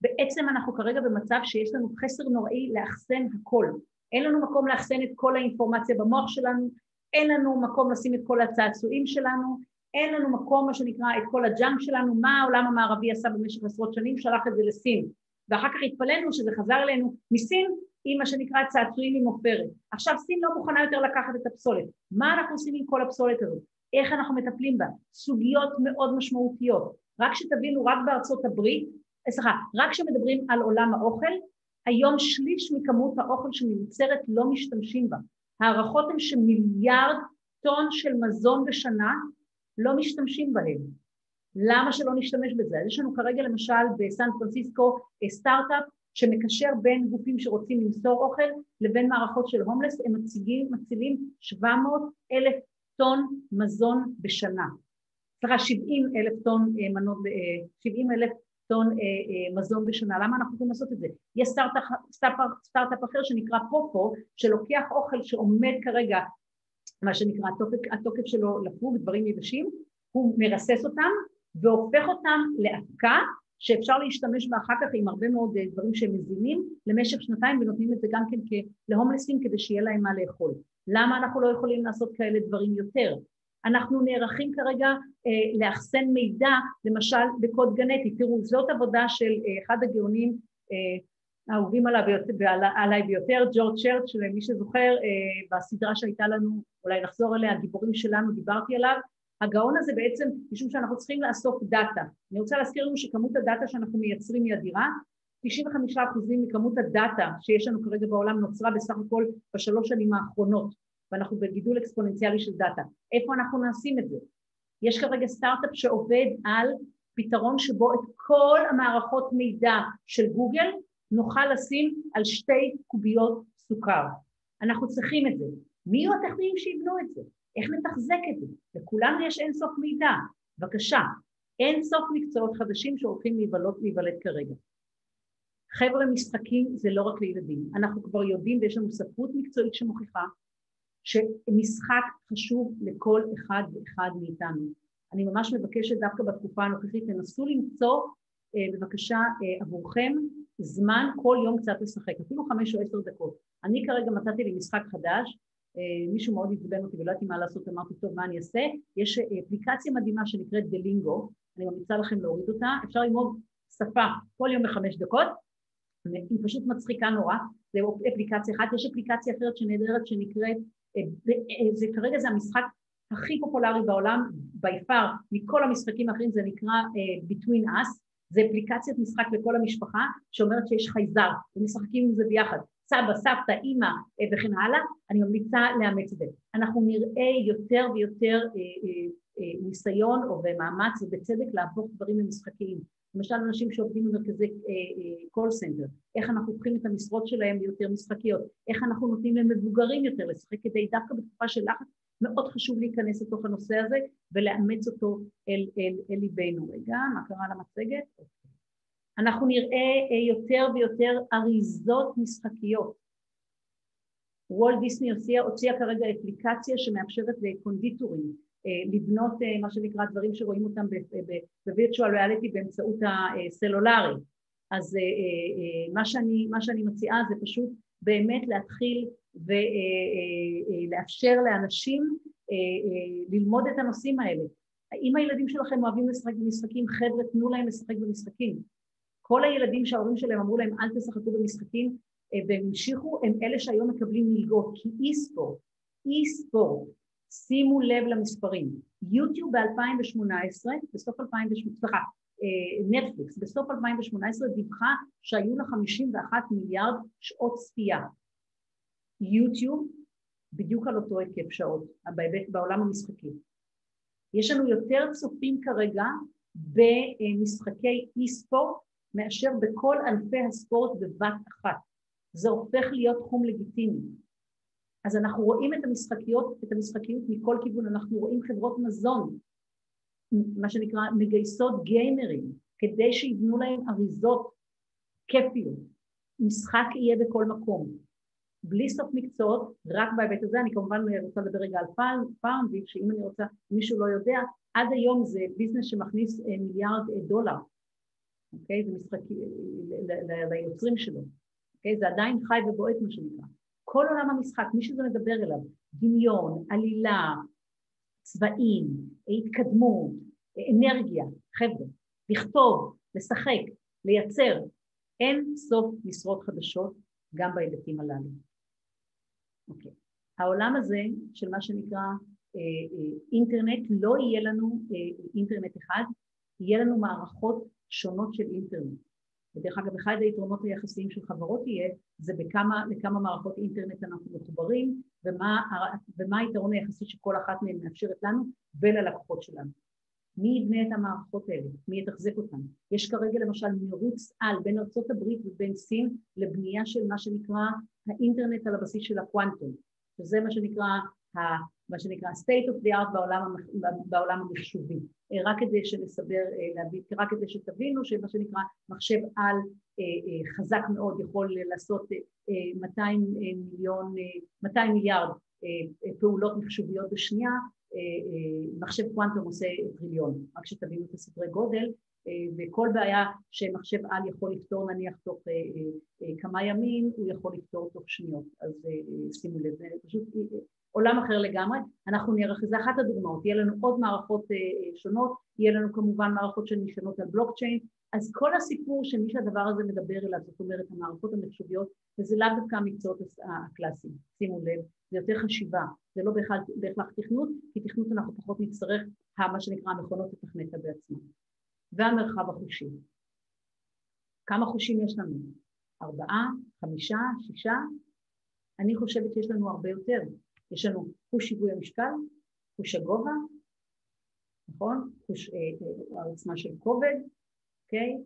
בעצם אנחנו כרגע במצב שיש לנו חסר נוראי לאחסן הכל. אין לנו מקום לאחסן את כל האינפורמציה במוח שלנו, אין לנו מקום לשים את כל הצעצועים שלנו, אין לנו מקום, מה שנקרא, את כל הג'אנק שלנו, מה העולם המערבי עשה במשך עשרות שנים, שלח את זה לסין. ואחר כך התפלאנו שזה חזר אלינו מסין, עם מה שנקרא צעצועים עם עופרת. עכשיו סין לא מוכנה יותר לקחת את הפסולת. מה אנחנו עושים עם כל הפסולת הזאת? איך אנחנו מטפלים בה? סוגיות מאוד משמעותיות. רק שתבינו, רק בארצות הברית, רק שמדברים על עולם האוכל, היום שליש מכמות האוכל שמיוצרת לא משתמשים בה. הערכות הן שמיליארד טון של מזון בשנה לא משתמשים בהם. למה שלא נשתמש בזה? יש לנו כרגע למשל בסן פרנסיסקו סטארט-אפ שמקשר בין גופים שרוצים למסור אוכל לבין מערכות של הומלס, הם מצילים 700,000 טון מזון בשנה. סליחה, 70,000 טון מזון בשנה. למה אנחנו יכולים לעשות את זה? יש סטארט-אפ אחר שנקרא פופו, שלוקח אוכל שעומד כרגע, מה שנקרא התוקף שלו לפרוק, דברים יבשים, הוא מרסס אותם והופך אותם לאבקה שאפשר להשתמש באחר כך עם הרבה מאוד דברים שהם מזינים למשך שנתיים, ונותנים את זה גם כן להומלסים כדי שיהיה להם מה לאכול. למה אנחנו לא יכולים לעשות כאלה דברים יותר? אנחנו נערכים כרגע לאחסן מידע, למשל בקוד גנטי. תראו, זאת עבודה של אחד הגאונים האהובים עליי ביותר, ג'ורג' צ'רץ', למי שזוכר, בסדרה שהייתה לנו, אולי נחזור אליה, הגיבורים שלנו, דיברתי עליו. הגאון הזה בעצם, משום שאנחנו צריכים לאסוף דאטה. אני רוצה להזכיר לנו שכמות הדאטה שאנחנו מייצרים היא אדירה, 95% מכמות הדאטה שיש לנו כרגע בעולם נוצרה בסך הכל ב3 שנים האחרונות, ואנחנו בגידול אקספוננציאלי של דאטה. איפה אנחנו נשים את זה? יש כרגע סטארט-אפ שעובד על פתרון שבו את כל המערכות מידע של גוגל נוכל לשים על 2 קוביות סוכר. אנחנו צריכים את זה. מי יהיו הטכנאים שיבנו את זה? איך נתחזק את זה? לכולנו יש אין סוף מידע. בבקשה, אין סוף מקצועות חדשים שהולכים להיוולד כרגע. חבר'ה, משחקים זה לא רק לילדים. אנחנו כבר יודעים ויש לנו ספרות מקצועית שמוכיחה שמשחק חשוב לכל אחד ואחד מאיתנו. אני ממש מבקשת דווקא בתקופה הנוכחית, תנסו למצוא בבקשה עבורכם זמן כל יום קצת לשחק, אפילו 5 או 10 דקות. אני כרגע מצאתי לי משחק חדש, מישהו מאוד יתבן אותי ולא הייתי מה לעשות, אמרתי טוב מה אני אעשה, יש אפליקציה מדהימה שנקראת דלינגו, אני ממליצה לכם להוריד אותה, אפשר ללמוד שפה כל יום ב5 דקות, היא פשוט מצחיקה נורא, זה אפליקציה אחת, יש אפליקציה אחרת שנהדרת שנקראת, זה כרגע זה המשחק הכי פופולרי בעולם, ביפר מכל המשחקים האחרים, זה נקרא Between Us, זה אפליקציית משחק לכל המשפחה שאומרת שיש חייזר ומשחקים עם זה ביחד, סבא, סבתא, אימא וכן הלאה, אני ממליצה לאמץ את זה. אנחנו נראה יותר ויותר ניסיון או במאמץ ובצדק להפוך דברים למשחקיים. למשל אנשים שעובדים במרכזי קול סנטר, איך אנחנו הופכים את המשרות שלהם ליותר משחקיות, איך אנחנו נותנים להם מבוגרים יותר לשחק, כדי דווקא בתקופה של לחץ מאוד חשוב להיכנס לתוך הנושא הזה ולאמץ אותו אל ליבנו. רגע, מה קרה למצגת? אנחנו נראה יותר ויותר אריזות משחקיות. וולט דיסני הוציאה כרגע אפליקציה שמאפשרת לקונדיטורים לבנות מה שנקרא דברים שרואים אותם בווירטואל ריאליטי באמצעות הסלולרי. אז מה שאני מציעה זה פשוט באמת להתחיל ולאפשר לאנשים ללמוד את הנושאים האלה. אם הילדים שלכם אוהבים לשחק במשחקים, חבר'ה, תנו להם לשחק במשחקים. כל הילדים שההורים שלהם אמרו להם אל תשחקו במשחקים והם המשיכו, הם אלה שהיום מקבלים מלגות, כי אי-ספורט, שימו לב למספרים. יוטיוב ב-2018, בסוף 2018, נטפליקס בסוף 2018 דיווחה שהיו לה 51 מיליארד שעות צפייה. יוטיוב בדיוק על אותו היקף שעות בעולם המשחקים. יש לנו יותר צופים כרגע במשחקי אי-ספורט מאשר בכל ענפי הספורט בבת אחת. זה הופך להיות תחום לגיטימי. אז אנחנו רואים את המשחקיות מכל כיוון, אנחנו רואים חברות מזון, מה שנקרא מגייסות גיימרים, כדי שיבנו להם אריזות כיפיות. משחק יהיה בכל מקום. בלי סוף מקצועות, רק בהיבט הזה, אני כמובן רוצה לדבר רגע על פאונדוויץ', שאם אני רוצה, מישהו לא יודע, עד היום זה ביזנס שמכניס $1 מיליארד, אוקיי? זה משחק ליוצרים שלו, אוקיי? זה עדיין חי ובועט מה שנקרא. כל עולם המשחק, מי שזה מדבר אליו, דמיון, עלילה, צבעים, התקדמות, אנרגיה, חבר'ה, לכתוב, לשחק, לייצר, אין סוף משרות חדשות גם בהיבטים הללו. אוקיי. העולם הזה של מה שנקרא אינטרנט, לא יהיה לנו אינטרנט אחד, יהיה לנו מערכות שונות של אינטרנט. ודרך אגב, אחד היתרונות היחסיים של חברות יהיה, זה בכמה מערכות אינטרנט אנחנו מחוברים, ומה היתרון היחסי שכל אחת מהן מאפשרת לנו וללקוחות שלנו. מי יבנה את המערכות האלה? מי יתחזק אותן? יש כרגע למשל מרוץ על בין ארצות הברית ובין סין לבנייה של מה שנקרא האינטרנט על הבסיס של הקוונטום, שזה מה שנקרא state of the art בעולם המחשובי. רק כדי שנסבר, רק כדי שתבינו שמה שנקרא מחשב על חזק מאוד יכול לעשות 200 מיליארד פעולות מחשוביות בשנייה, מחשב קוונטום עושה טריליון, רק שתבינו את הסדרי גודל, וכל בעיה שמחשב על יכול לפתור נניח תוך כמה ימים, הוא יכול לפתור תוך שניות, אז שימו לב, זה פשוט עולם אחר לגמרי, אנחנו נערך, זה אחת הדוגמאות, יהיה לנו עוד מערכות שונות, יהיה לנו כמובן מערכות שנשענות על בלוקצ'יין, אז כל הסיפור שמי שהדבר הזה מדבר אליו, זאת אומרת המערכות המחשוביות, וזה לאו דווקא המקצועות הקלאסיים, שימו לב, זה יותר חשיבה, זה לא בהכרח תכנות, כי תכנות אנחנו פחות נצטרך, מה שנקרא המכונות לתכנתה בעצמה. והמרחב החושי. כמה חושים יש לנו? 4, 5, 6? אני חושבת שיש לנו הרבה יותר. יש לנו חוש שיווי המשקל, חוש הגובה, נכון? חוש העוצמה של כובד, אוקיי?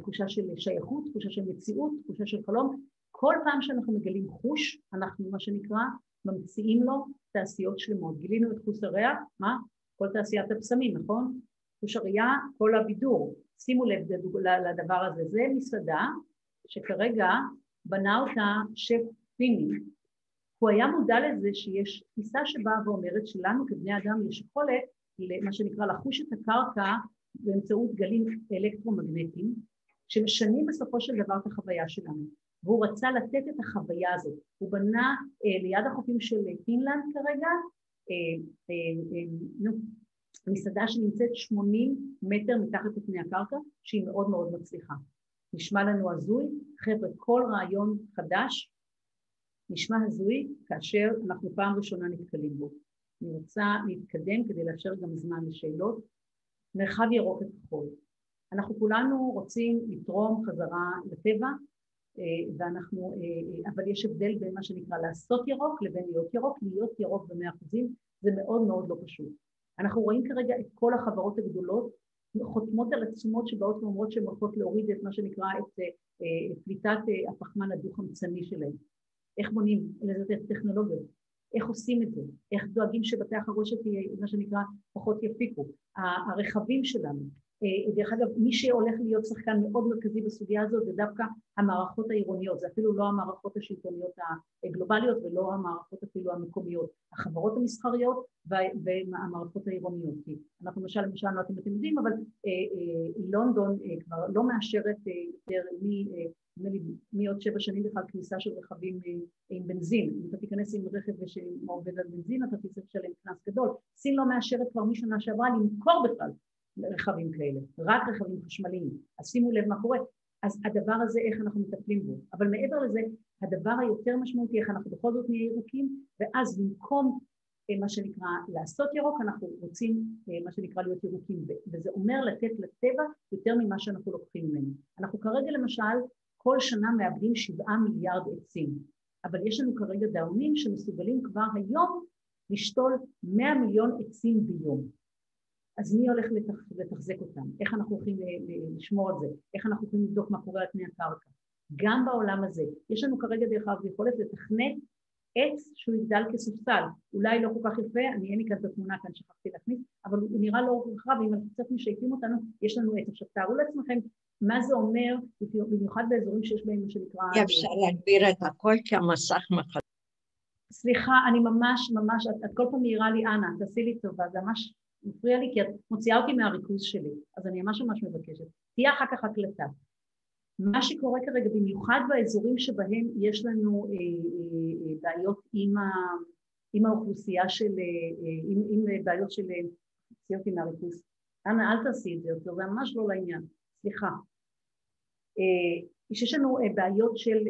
תחושה של שייכות, תחושה של מציאות, תחושה של חלום. כל פעם שאנחנו מגלים חוש, אנחנו מה שנקרא ממציאים לו תעשיות שלמות. גילינו את חוש הריח, מה? כל תעשיית הפסמים, נכון? חוש הראייה, כל הבידור. שימו לב לדבר הזה, זה מסעדה שכרגע בנה אותה שף פיני. הוא היה מודע לזה שיש תפיסה שבאה ואומרת שלנו כבני אדם יש יכולת, למה שנקרא לחוש את הקרקע באמצעות גלים אלקטרומגנטיים, שמשנים בסופו של דבר את החוויה שלנו. והוא רצה לתת את החוויה הזאת. הוא בנה ליד החופים של פינלנד כרגע, מסעדה שנמצאת 80 מטר מתחת לפני הקרקע, שהיא מאוד מאוד מצליחה. נשמע לנו הזוי, חבר'ה, כל רעיון חדש נשמע הזוי כאשר אנחנו פעם ראשונה נתקלים בו. אני רוצה להתקדם כדי לאפשר גם זמן לשאלות. מרחב ירוק וכחול. אנחנו כולנו רוצים לתרום חזרה לטבע, ואנחנו, אבל יש הבדל בין מה שנקרא לעשות ירוק לבין להיות ירוק. להיות ירוק ב100% זה מאוד מאוד לא פשוט. אנחנו רואים כרגע את כל החברות הגדולות חותמות על עצומות שבאות ואומרות שהן הולכות להוריד את מה שנקרא את פליטת הפחמן הדו-חמצני שלהם. איך בונים לזה טכנולוגיות? איך עושים את זה? איך דואגים שבתי החרושת מה שנקרא פחות יפיקו? הרכבים שלנו. דרך אגב, מי שהולך להיות שחקן מאוד מרכזי בסוגיה הזאת זה דווקא המערכות העירוניות, זה אפילו לא המערכות השלטוניות הגלובליות ולא המערכות אפילו המקומיות, החברות המסחריות והמערכות העירוניות. אנחנו למשל, לא אתם יודעים, אבל לונדון כבר לא מאשרת יותר מעוד 7 שנים בכלל כניסה של רכבים עם בנזין. אם אתה תיכנס עם רכב שמעובד על בנזין, אתה תצטרך לשלם קנס גדול. סין לא מאשרת כבר משנה שעברה למכור בכלל רכבים כאלה, רק רכבים חשמליים. אז שימו לב מה קורה. אז הדבר הזה, איך אנחנו מטפלים בו. אבל מעבר לזה, הדבר היותר משמעותי, איך אנחנו בכל זאת נהיה ירוקים, ואז במקום מה שנקרא לעשות ירוק, אנחנו רוצים מה שנקרא להיות ירוקים, וזה אומר לתת לטבע יותר ממה שאנחנו לוקחים ממנו. אנחנו כרגע למשל, כל שנה מאבדים 7 מיליארד עצים, אבל יש לנו כרגע דאונים שמסוגלים כבר היום לשתול 100 מיליון עצים ביום. אז מי הולך לתחזק אותם? איך אנחנו הולכים לשמור את זה? איך אנחנו הולכים לבדוק מה קורה על פני הקרקע? גם בעולם הזה, יש לנו כרגע דרך אגב יכולת לתכנת עץ שהוא יגדל כסופסל. אולי לא כל כך יפה, אין לי כאן את התמונה, כאן שכחתי להכניס, אבל הוא נראה לא רחב, ואם אנחנו קצת משייפים אותנו, יש לנו עץ. עכשיו תארו לעצמכם, מה זה אומר, במיוחד באזורים שיש בהם מה שנקרא... אפשר להגביר את הכל כי המסך מחד... סליחה, אני ממש, את כל פעם נראה לי, אנה, תעשי לי טובה, זה ממש... מפריע לי, כי את מוציאה אותי מהריכוז שלי, אז אני ממש מבקשת. תהיה אחר כך הקלטה. מה שקורה כרגע, במיוחד באזורים שבהם יש לנו בעיות עם האוכלוסייה של, עם בעיות של, תהיה אותי מהריכוז. אנה, אל תעשי את זה, זה ממש לא לעניין. סליחה. יש לנו בעיות של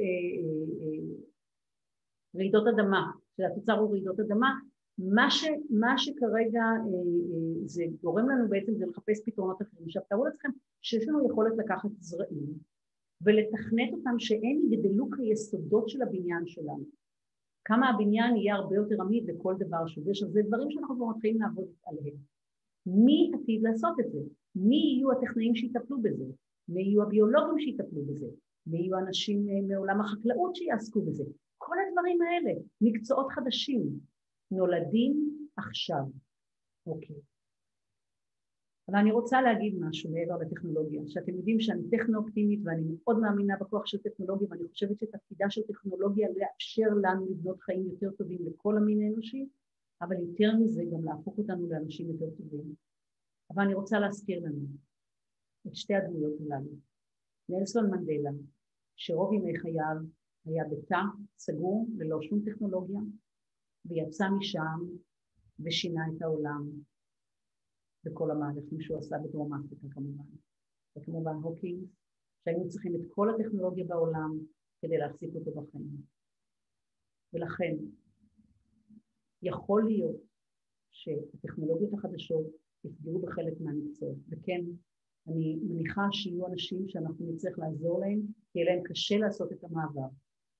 רעידות אדמה, שהתוצר הוא רעידות אדמה, מה שכרגע זה גורם לנו בעצם זה לחפש פתרונות אחרים. עכשיו תארו לעצמכם שיש לנו יכולת לקחת זרעים ולתכנת אותם שהם יגדלו כיסודות של הבניין שלנו. כמה הבניין יהיה הרבה יותר עמיד לכל דבר שזה, שזה דברים שאנחנו כבר מתחילים לעבוד עליהם. מי עתיד לעשות את זה? מי יהיו הטכנאים שיטפלו בזה? מי יהיו הביולוגים שיטפלו בזה? מי יהיו אנשים מעולם החקלאות שיעסקו בזה? כל הדברים האלה, מקצועות חדשים. נולדים עכשיו, אוקיי. אבל אני רוצה להגיד משהו מעבר לטכנולוגיה, שאתם יודעים שאני טכנו-אופטימית ואני מאוד מאמינה בכוח של טכנולוגיה, ואני חושבת שתפקידה של טכנולוגיה לאפשר לנו לבנות חיים יותר טובים לכל המין האנושי, אבל יותר מזה גם להפוך אותנו לאנשים יותר טובים. אבל אני רוצה להזכיר לנו, את שתי הדמויות הללו. נלסון מנדלה, שרוב ימי חייו היה בתא סגור ולא שום טכנולוגיה, ויצא משם ושינה את העולם בכל המהלכים שהוא עשה בדרום אפריקה כמובן. וכמובן הוקינג, שהיינו צריכים את כל הטכנולוגיה בעולם כדי להחזיק אותו בחיים. ולכן יכול להיות שהטכנולוגיות החדשות יפגעו בחלק מהמקצועות, וכן אני מניחה שיהיו אנשים שאנחנו נצטרך לעזור להם, כי להם קשה לעשות את המעבר,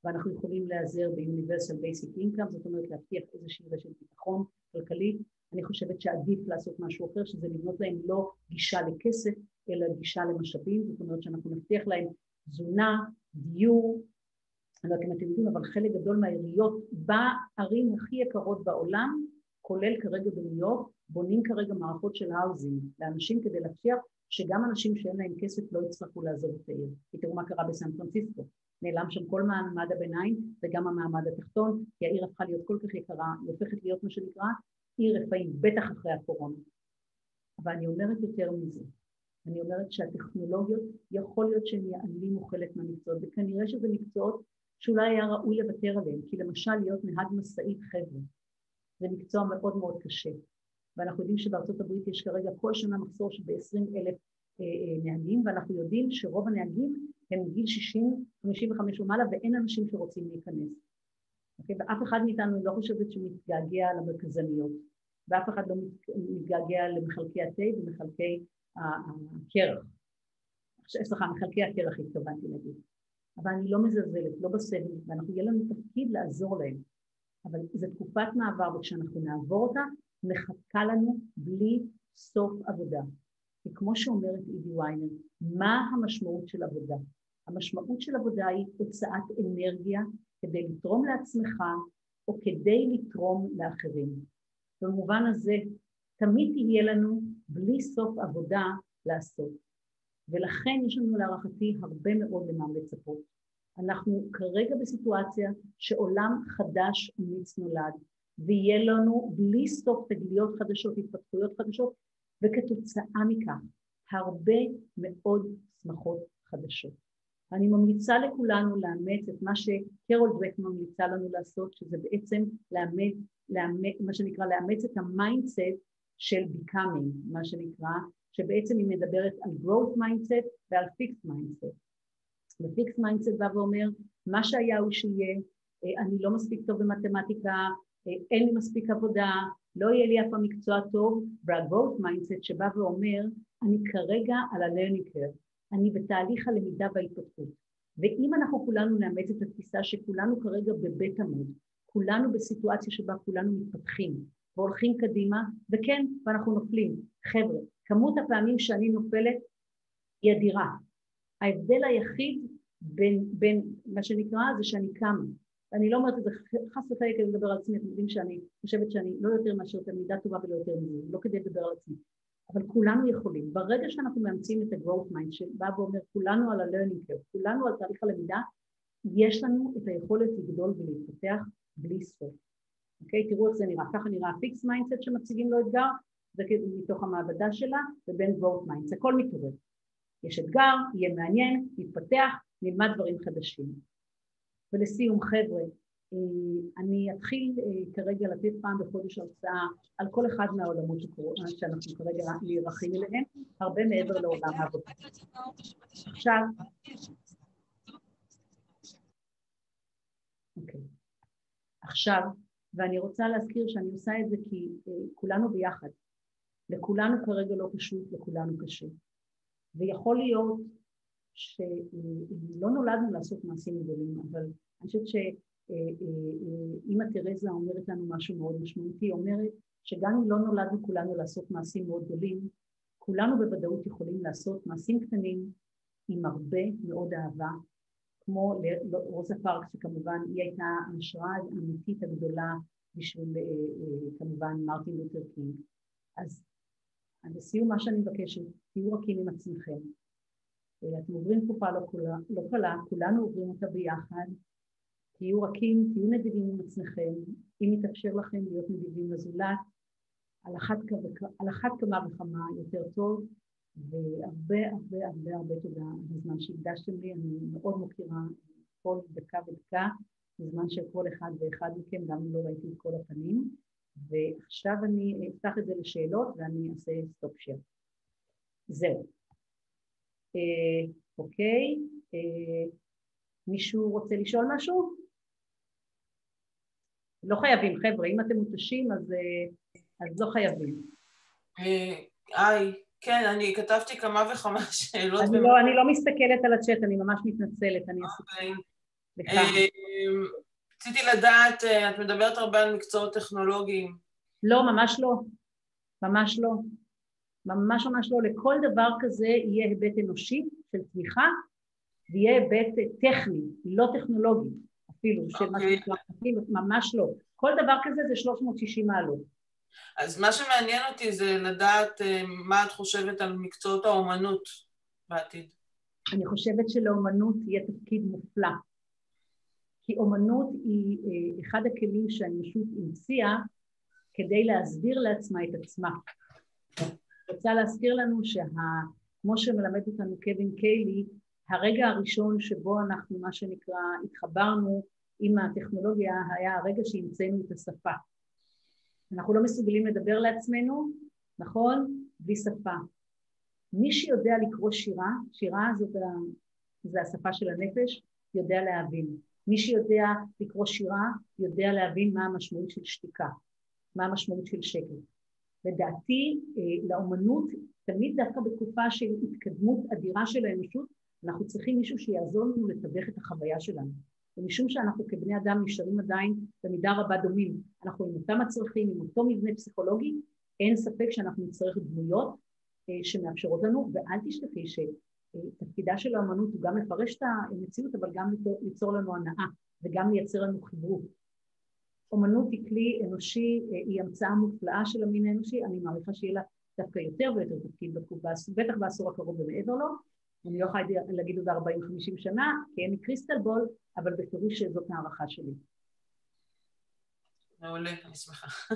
ואנחנו יכולים להיעזר ב-Universal Basic Income, זאת אומרת להבטיח איזושהי רשת ביטחון כלכלית. אני חושבת שעדיף לעשות משהו אחר, שזה לבנות להם לא גישה לכסף, אלא גישה למשאבים, זאת אומרת שאנחנו נבטיח להם תזונה, דיור, אני לא יודעת אם אתם יודעים, אבל חלק גדול מהעיריות בערים הכי יקרות בעולם, כולל כרגע בניו יורק, בונים כרגע מערכות של האוזינג לאנשים כדי להבטיח שגם אנשים שאין להם כסף לא יצטרכו לעזוב את העיר. כי תראו מה קרה בסן פרנסיסקו, נעלם שם כל מעמד הביניים וגם המעמד התחתון, כי העיר הפכה להיות כל כך יקרה, היא הופכת להיות מה שנקרא עיר רפאים, בטח אחרי הקורונה. אבל אני אומרת יותר מזה, אני אומרת שהטכנולוגיות יכול להיות שהם יעלימו חלק מהמקצועות, וכנראה שזה מקצועות שאולי היה ראוי לוותר עליהם, כי למשל להיות נהג משאית חבר'ה, זה מקצוע מאוד מאוד קשה, ואנחנו יודעים שבארצות הברית יש כרגע כל שנה מחסור שב-20,000 נהגים, ואנחנו יודעים שרוב הנהגים הם מגיל 60, 55 ומעלה, ואין אנשים שרוצים להיכנס. ואף אחד מאיתנו לא חושבת שהוא מתגעגע למרכזניות, ואף אחד לא מתגעגע למחלקי התה ומחלקי הקרח. סליחה, מחלקי הקרח התכוונתי להגיד. אבל אני לא מזלזלת, לא בסבל, ואנחנו יהיה לנו תפקיד לעזור להם. אבל זו תקופת מעבר, וכשאנחנו נעבור אותה, מחכה לנו בלי סוף עבודה. וכמו שאומרת אידי ויינר, מה המשמעות של עבודה? המשמעות של עבודה היא הוצאת אנרגיה כדי לתרום לעצמך, או כדי לתרום לאחרים. במובן הזה, תמיד תהיה לנו בלי סוף עבודה לעשות. ולכן יש לנו להערכתי הרבה מאוד למה לצפות. אנחנו כרגע בסיטואציה שעולם חדש ומיץ נולד, ויהיה לנו בלי סוף תגליות חדשות, התפתחויות חדשות, וכתוצאה מכך, הרבה מאוד שמחות חדשות. אני ממליצה לכולנו לאמץ את מה שקרול דווק ממליצה לנו לעשות, שזה בעצם מה שנקרא לאמץ את המיינדסט של becoming, מה שנקרא, שבעצם היא מדברת על growth mindset ועל fixed mindset. ו-fixed mindset בא ואומר, מה שהיה הוא שיהיה, אני לא מספיק טוב במתמטיקה, אין לי מספיק עבודה, לא יהיה לי אף פעם מקצוע טוב, וה-growth mindset שבא ואומר, אני כרגע על ה-learning curve, אני בתהליך הלמידה וההתפתחות. ואם אנחנו כולנו נאמץ את התפיסה שכולנו כרגע בבית עמוד, כולנו בסיטואציה שבה כולנו מתפתחים, והולכים קדימה, וכן, ואנחנו נופלים. חבר'ה, כמות הפעמים שאני נופלת היא אדירה. ההבדל היחיד בין מה שנקרא זה שאני קמה. אני לא אומרת את זה חס וחלילה כדי לדבר על עצמי, אתם יודעים שאני חושבת שאני לא יותר מאשר תלמידה טובה ולא יותר מזה, לא כדי לדבר על עצמי. אבל כולנו יכולים. ברגע שאנחנו מאמצים את ה-growth mind שבא ואומר כולנו על ה-learning curve, כולנו על תהליך הלמידה, יש לנו את היכולת לגדול ולהתפתח בלי סוף. אוקיי, תראו איך זה נראה. ככה נראה ה-fixed mindset שמציגים לו אתגר, זה מתוך המעבדה שלה, ובין growth mindset, הכל מתעורר. יש אתגר, יהיה מעניין, נתפתח, נלמד דברים חדשים. ולסיום חבר'ה, אני אתחיל כרגע לתת פעם בחודש הרצאה על כל אחד מהעולמות שאנחנו כרגע להירחים אליהם, הרבה מעבר לעולם העבודה. עכשיו, אוקיי. עכשיו, ואני רוצה להזכיר שאני עושה את זה כי כולנו ביחד, לכולנו כרגע לא פשוט, לכולנו קשה. ויכול להיות שלא נולדנו לעשות מעשים גדולים, אבל אני חושבת שאמא תרזה אומרת לנו משהו מאוד משמעותי, היא אומרת שגם אם לא נולדנו כולנו לעשות מעשים מאוד גדולים, כולנו בוודאות יכולים לעשות מעשים קטנים עם הרבה מאוד אהבה, כמו רוזה פארק שכמובן היא הייתה ההשראה האמיתית הגדולה בשביל כמובן מרטין לותר קינג. אז לסיום מה שאני מבקשת, תהיו רכים עם עצמכם. אתם עוברים תקופה לא קלה, כולנו עוברים אותה ביחד. תהיו רכים, תהיו נדיבים עם עצמכם, אם יתאפשר לכם להיות נדיבים לזולת, על אחת כמה וכמה יותר טוב, והרבה הרבה הרבה הרבה תודה על הזמן שהקדשתם לי, אני מאוד מוכירה כל דקה ודקה, בזמן שכל אחד ואחד מכם, גם לא ראיתי את כל הפנים, ועכשיו אני אפתח את זה לשאלות ואני אעשה סטופ שייר. זהו. אוקיי, מישהו רוצה לשאול משהו? לא חייבים, חבר'ה, אם אתם מותשים אז לא חייבים. כן, אני כתבתי כמה וכמה שאלות. אני לא מסתכלת על הצ'אט, אני ממש מתנצלת. רציתי לדעת, את מדברת הרבה על מקצועות טכנולוגיים. לא, ממש לא. ממש לא. ממש ממש לא. לכל דבר כזה יהיה היבט אנושי של תמיכה, ויהיה היבט טכני, לא טכנולוגי אפילו, ממש לא. כל דבר כזה זה 360 מעלות. אז מה שמעניין אותי זה לדעת מה את חושבת על מקצועות האומנות בעתיד. אני חושבת שלאומנות יהיה תפקיד מופלא, כי אומנות היא אחד הכלים שהאנושות המציאה כדי להסביר לעצמה את עצמה. רוצה להזכיר לנו שכמו שמלמד אותנו קווין קיילי, הרגע הראשון שבו אנחנו מה שנקרא התחברנו עם הטכנולוגיה היה הרגע שהמצאנו את השפה. אנחנו לא מסוגלים לדבר לעצמנו, נכון? בלי שפה. מי שיודע לקרוא שירה, שירה זה השפה של הנפש, יודע להבין. מי שיודע לקרוא שירה, יודע להבין מה המשמעות של שתיקה, מה המשמעות של שקט. לדעתי, לאומנות, תמיד דווקא בתקופה של התקדמות אדירה של האנושות, אנחנו צריכים מישהו שיעזור לנו לתווך את החוויה שלנו. ומשום שאנחנו כבני אדם נשארים עדיין במידה רבה דומים, אנחנו עם אותם הצרכים, עם אותו מבנה פסיכולוגי, אין ספק שאנחנו נצטרך דמויות שמאפשרות לנו, ואל תשכחי שתפקידה של האמנות הוא גם לפרש את המציאות, אבל גם ליצור לנו הנאה, וגם לייצר לנו חיבור. אמנות היא כלי אנושי, היא המצאה מופלאה של המין האנושי, אני מעריכה שיהיה לה דווקא יותר ויותר תפקיד בטח בעשור הקרוב ומעבר לו, אני לא יכולה להגיד עוד 40-50 שנה, כי אין לי קריסטל בול, אבל בפירוש שזאת הערכה שלי. מעולה, אני שמחה.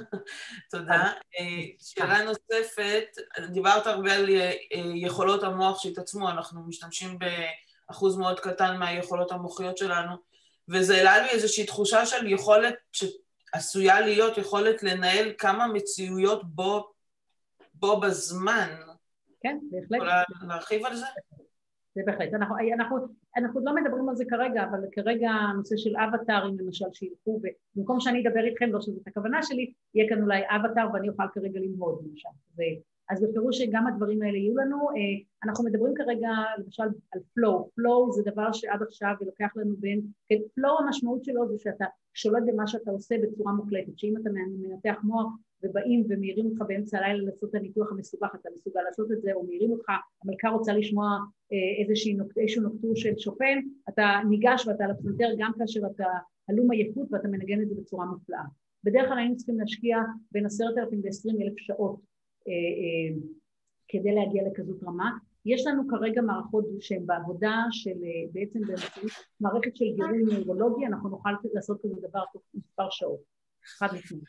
תודה. שאלה נוספת, דיברת הרבה על יכולות המוח שהתעצמו, אנחנו משתמשים באחוז מאוד קטן מהיכולות המוחיות שלנו, וזה העלה לי איזושהי תחושה של יכולת, שעשויה להיות יכולת לנהל כמה מציאויות בו בזמן. כן, בהחלט. יכולה להרחיב על זה? זה בהחלט. אנחנו לא מדברים על זה כרגע, אבל כרגע הנושא של אבטארים, למשל, שילכו, במקום שאני אדבר איתכם, לא שזאת הכוונה שלי, יהיה כאן אולי אבטאר, ואני אוכל כרגע ללמוד, למשל. אז בפירוש שגם הדברים האלה יהיו לנו, אנחנו מדברים כרגע, למשל, על פלואו. פלואו זה דבר שעד עכשיו לוקח לנו בין, פלואו המשמעות שלו זה שאתה שולט במה שאתה עושה בצורה מוקלטת, שאם אתה מנתח מוח, ובאים ומהירים אותך באמצע הלילה לעשות את הניתוח המסובך, אתה מסוגל לעשות את זה, או מהירים אותך, המלכה רוצה לשמוע איזשהו נוקטור של שופן, אתה ניגש ואתה על הפסנתר גם כאשר אתה הלום עייפות ואתה מנגן את זה בצורה מופלאה. בדרך כלל היינו צריכים להשקיע בין 10,000 ו-20,000 שעות כדי להגיע לכזאת רמה. יש לנו כרגע מערכות שהן בעבודה של בעצם מערכת של גירוי נוירולוגי, אנחנו נוכל לעשות כזה דבר תוך מספר שעות. חד משמעית.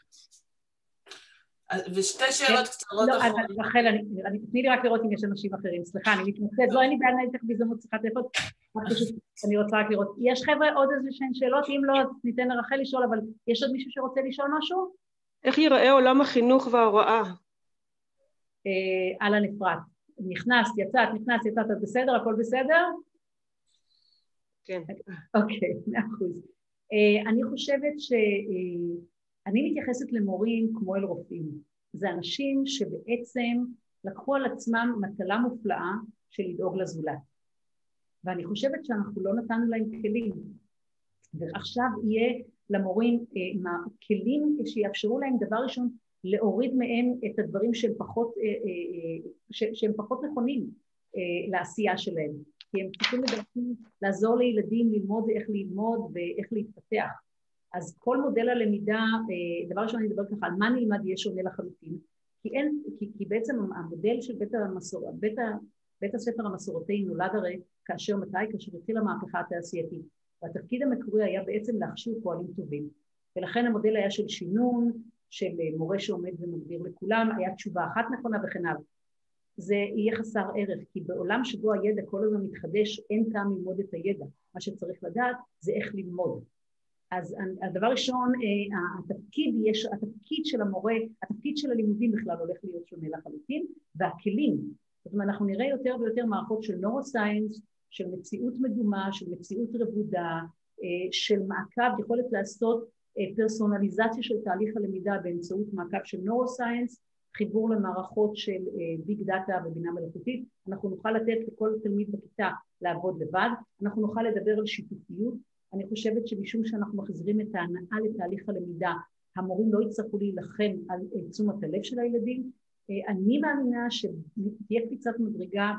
ושתי שאלות קצרות אחרות. רחל, תני לי רק לראות אם יש אנשים אחרים. סליחה, אני מתמצאת, לא, אין לי בעניין איתך בזמות שיחת איפות, אני רוצה רק לראות. יש חבר'ה עוד איזה שהן שאלות? אם לא, ניתן לרחל לשאול, אבל יש עוד מישהו שרוצה לשאול משהו? איך ייראה עולם החינוך וההוראה? על הנפרד. נכנס, יצאת, את בסדר? הכל בסדר? כן. אוקיי, 100%. אני חושבת ש... אני מתייחסת למורים כמו אל רופאים. זה אנשים שבעצם לקחו על עצמם מטלה מופלאה של לדאוג לזולת. ואני חושבת שאנחנו לא נתנו להם כלים. ועכשיו יהיה למורים כלים שיאפשרו להם דבר ראשון להוריד מהם את הדברים שהם פחות נכונים לעשייה שלהם. כי הם צריכים לעזור לילדים ללמוד ואיך להתפתח. אז כל מודל הלמידה, דבר ראשון אני אדבר ככה, על מה נלמד יהיה שונה לחלוטין, כי בעצם המודל של בית הספר המסורתי נולד הרי כאשר מתי, כאשר התחילה המהפכה התעשייתית, והתפקיד המקורי היה בעצם להכשיר פועלים טובים, ולכן המודל היה של שינון, של מורה שעומד ומגדיר לכולם, היה תשובה אחת נכונה וכן הלאה. זה יהיה חסר ערך, כי בעולם שבו הידע כל הזמן מתחדש, אין טעם ללמוד את הידע. מה שצריך לדעת זה איך ללמוד. אז הדבר ראשון, התפקיד של המורה, התפקיד של הלימודים בכלל הולך להיות שונה לחלוטין, והכלים. זאת אומרת, אנחנו נראה יותר ויותר מערכות של נורוסיינס, של מציאות מדומה, של מציאות רבודה, של מעקב, יכולת לעשות פרסונליזציה של תהליך הלמידה באמצעות מעקב של נורוסיינס, חיבור למערכות של ביג דאטה ובינה מלאכותית. אנחנו נוכל לתת לכל תלמיד בכיתה לעבוד לבד, אנחנו נוכל לדבר על שיתופיות. אני חושבת שמשום שאנחנו מחזירים את ההנאה לתהליך הלמידה, המורים לא יצטרכו להילחם על תשומת הלב של הילדים. אני מאמינה שתהיה קפיצת מדרגה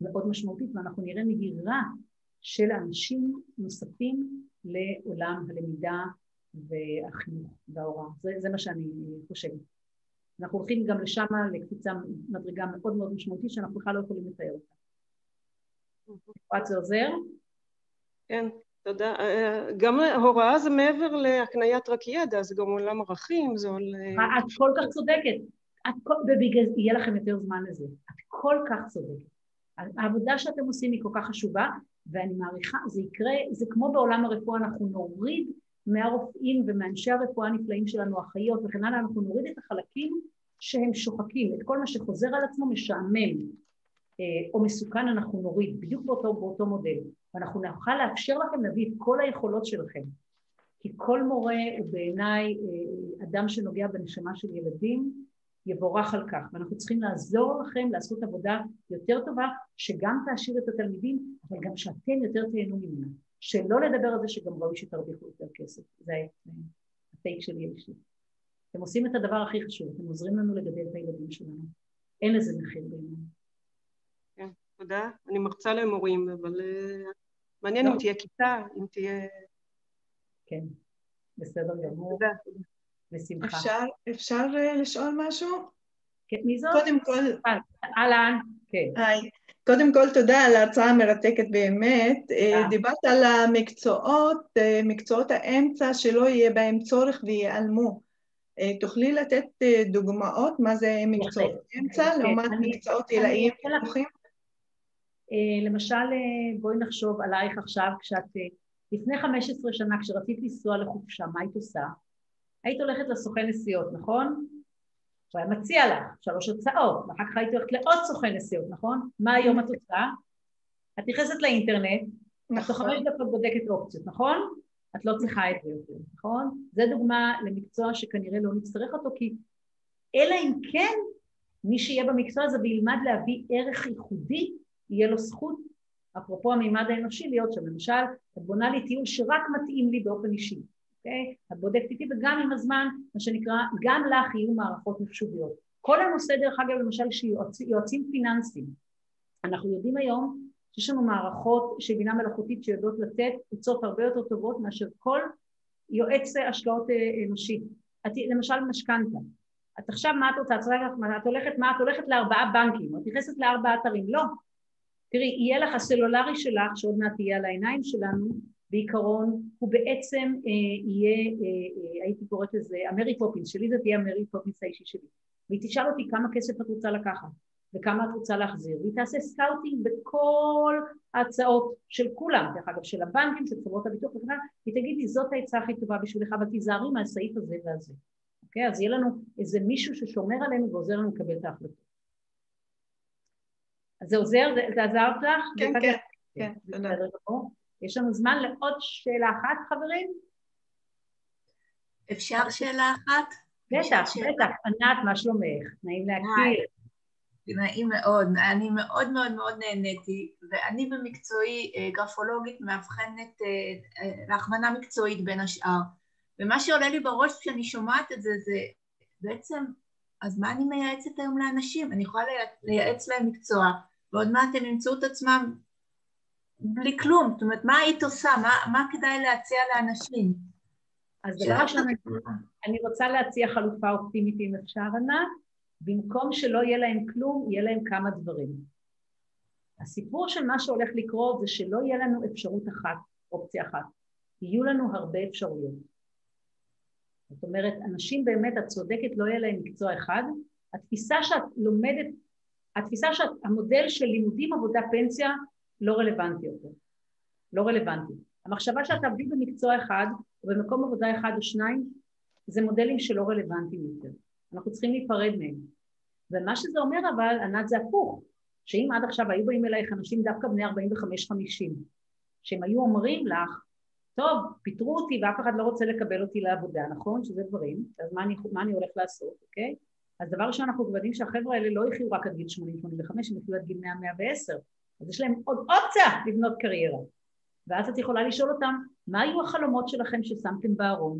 מאוד משמעותית, ואנחנו נראה נהירה של אנשים נוספים לעולם הלמידה והחינוך וההוראה. זה מה שאני חושבת. אנחנו הולכים גם לשם לקפיצה מדרגה מאוד מאוד משמעותית, שאנחנו בכלל לא יכולים לתאר אותה. תקופת זה עוזר? כן, תודה. גם הוראה זה מעבר להקניית רק ידע, זה גם עולם ערכים, זה עולם... את כל כך צודקת, ובגלל יהיה לכם יותר זמן לזה. את כל כך צודקת. העבודה שאתם עושים היא כל כך חשובה, ואני מעריכה, זה יקרה, זה כמו בעולם הרפואה, אנחנו נוריד מהרופאים ומאנשי הרפואה הנפלאים שלנו, החיות וכן הלאה, אנחנו נוריד את החלקים שהם שוחקים, את כל מה שחוזר על עצמו משעמם או מסוכן אנחנו נוריד, בדיוק באותו מודל, ואנחנו נוכל לאפשר לכם להביא את כל היכולות שלכם, כי כל מורה הוא בעיניי אדם שנוגע בנשמה של ילדים, יבורך על כך, ואנחנו צריכים לעזור לכם לעשות עבודה יותר טובה, שגם תעשיר את התלמידים, אבל גם שאתם יותר תהנו ממנה. שלא לדבר על זה שגם ראוי שתרוויחו יותר כסף. זה הטייק שלי אישי. אתם עושים את הדבר הכי חשוב, אתם עוזרים לנו לגדל את הילדים שלנו. אין לזה מחיר בינינו. כן, תודה. אני מרצה למורים, אבל מעניין אם תהיה כיתה, אם תהיה... כן, בסדר גמור. תודה. בשמחה. אפשר לשאול משהו? כן, מי זאת? קודם כל... אהלן, כן. היי. קודם כל, תודה על ההרצאה המרתקת באמת. דיברת על מקצועות האמצע שלא יהיה בהם צורך ויעלמו. תוכלי לתת דוגמאות מה זה מקצועות אמצע, לעומת מקצועות עילאיים פתוחים? למשל, בואי נחשוב עלייך עכשיו, לפני 15 שנה, כשרצית לנסוע לחופשה, מה היית עושה? היית הולכת לסוכן נסיעות, נכון? הוא היה מציע לך 3 הצעות, ואחר כך הייתי הולכת לעוד סוכן נסיעות, נכון? מה היום את עושה? את נכנסת לאינטרנט, את תוכלת דקות בודקת אופציות, נכון? את לא צריכה את זה יותר, נכון? זו דוגמה למקצוע שכנראה לא נצטרך אותו, כי אלא אם כן, מי שיהיה במקצוע הזה וילמד להביא ערך ייחודי, יהיה לו זכות, אפרופו המימד האנושי, להיות שם. למשל, את בונה לי טיול שרק מתאים לי באופן אישי. Okay? את בודקת איתי, וגם עם הזמן, מה שנקרא, גם לך יהיו מערכות מחשוביות. כל הנושא, דרך אגב, למשל, שיועצים פיננסיים. אנחנו יודעים היום שיש לנו מערכות של בינה מלאכותית שיודעות לתת עצות הרבה יותר טובות מאשר כל יועץ השקעות אנושי. למשל, משכנתא. את עכשיו, מה את רוצה? את הולכת ל4 בנקים, את נכנסת ל4 אתרים. לא. תראי, יהיה לך הסלולרי שלך, שעוד מעט תהיה על העיניים שלנו, בעיקרון, הוא בעצם יהיה, הייתי קוראת לזה, אמרי פופינס שלי, זה תהיה אמרי פופינס האישי שלי. והיא תשאל אותי כמה כסף את רוצה לקחת, וכמה את רוצה להחזיר, והיא תעשה סקאוטינג בכל ההצעות של כולם, דרך אגב, של הבנקים, של חברות הביטוח, והיא תגיד לי, זאת העצה הכי טובה בשבילך, אבל תיזהרי מהסעיף הזה והזה. אוקיי? אז יהיה לנו איזה מישהו ששומר עלינו ועוזר לנו לקבל את ההחלטות. אז זה עוזר? זה עזרת לך? כן, כן. יש לנו זמן לעוד שאלה אחת, חברים? אפשר שאלה אחת? בטח. ענת, מה שלומך? נעים להכיר. נעים מאוד. אני מאוד מאוד מאוד נהניתי, ואני במקצועי גרפולוגית מאבחנת הכוונה מקצועית בין השאר. ומה שעולה לי בראש כשאני שומעת את זה, זה בעצם, אז מה אני מייעצת היום לאנשים? אני יכולה לייעץ להם מקצוע, ועוד מעט הם ימצאו את עצמם, בלי כלום, זאת אומרת, מה היית עושה? מה כדאי להציע לאנשים? אז דבר ראשון, אני רוצה להציע חלופה אופטימית אם אפשר, ענת, במקום שלא יהיה להם כלום, יהיה להם כמה דברים. הסיפור של מה שהולך לקרות זה שלא יהיה לנו אפשרות אחת, אופציה אחת. יהיו לנו הרבה אפשרויות. זאת אומרת, אנשים באמת, את צודקת, לא יהיה להם מקצוע אחד. התפיסה שאת לומדת התפיסה שהמודל של לימודים, עבודה, פנסיה, לא רלוונטי יותר. לא רלוונטי. המחשבה שאתה עובד במקצוע אחד, או במקום עבודה אחד או שניים, זה מודלים שלא רלוונטיים יותר. אנחנו צריכים להיפרד מהם. ומה שזה אומר אבל, ענת, זה הפוך. שאם עד עכשיו היו באים אלייך אנשים דווקא בני 45-50, שהם היו אומרים לך, טוב, פיתרו אותי ואף אחד לא רוצה לקבל אותי לעבודה, נכון? שזה דברים, אז מה אני הולך לעשות, אוקיי? אז דבר שאנחנו יודעים שהחבר'ה האלה לא יחיו רק עד גיל 85, הם יחיו עד גיל 100-110, אז יש להם עוד אופציה לבנות קריירה. ואז את יכולה לשאול אותם, מה היו החלומות שלכם ששמתם בארון?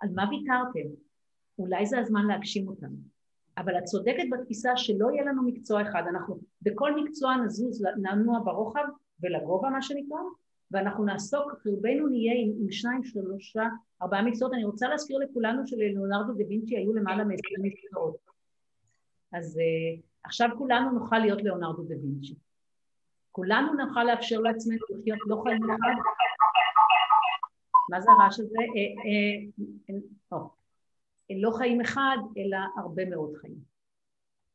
על מה ויתרתם? אולי זה הזמן להגשים אותם. אבל את צודקת בתפיסה שלא יהיה לנו מקצוע אחד, אנחנו בכל מקצוע נזוז, נענוע ברוחב ולגובה מה שנקרא, ואנחנו נעסוק, רובנו נהיה עם 2, 3, 4 מקצועות. אני רוצה להזכיר לכולנו שללאונרדו דה וינצ'י היו למעלה מ-20 מקצועות. אז עכשיו כולנו נוכל להיות לאונרדו דה וינצ'י. כולנו נוכל לאפשר לעצמנו לחיות לא חיים אחד. מה זה הרעש הזה? לא חיים אחד, אלא הרבה מאוד חיים.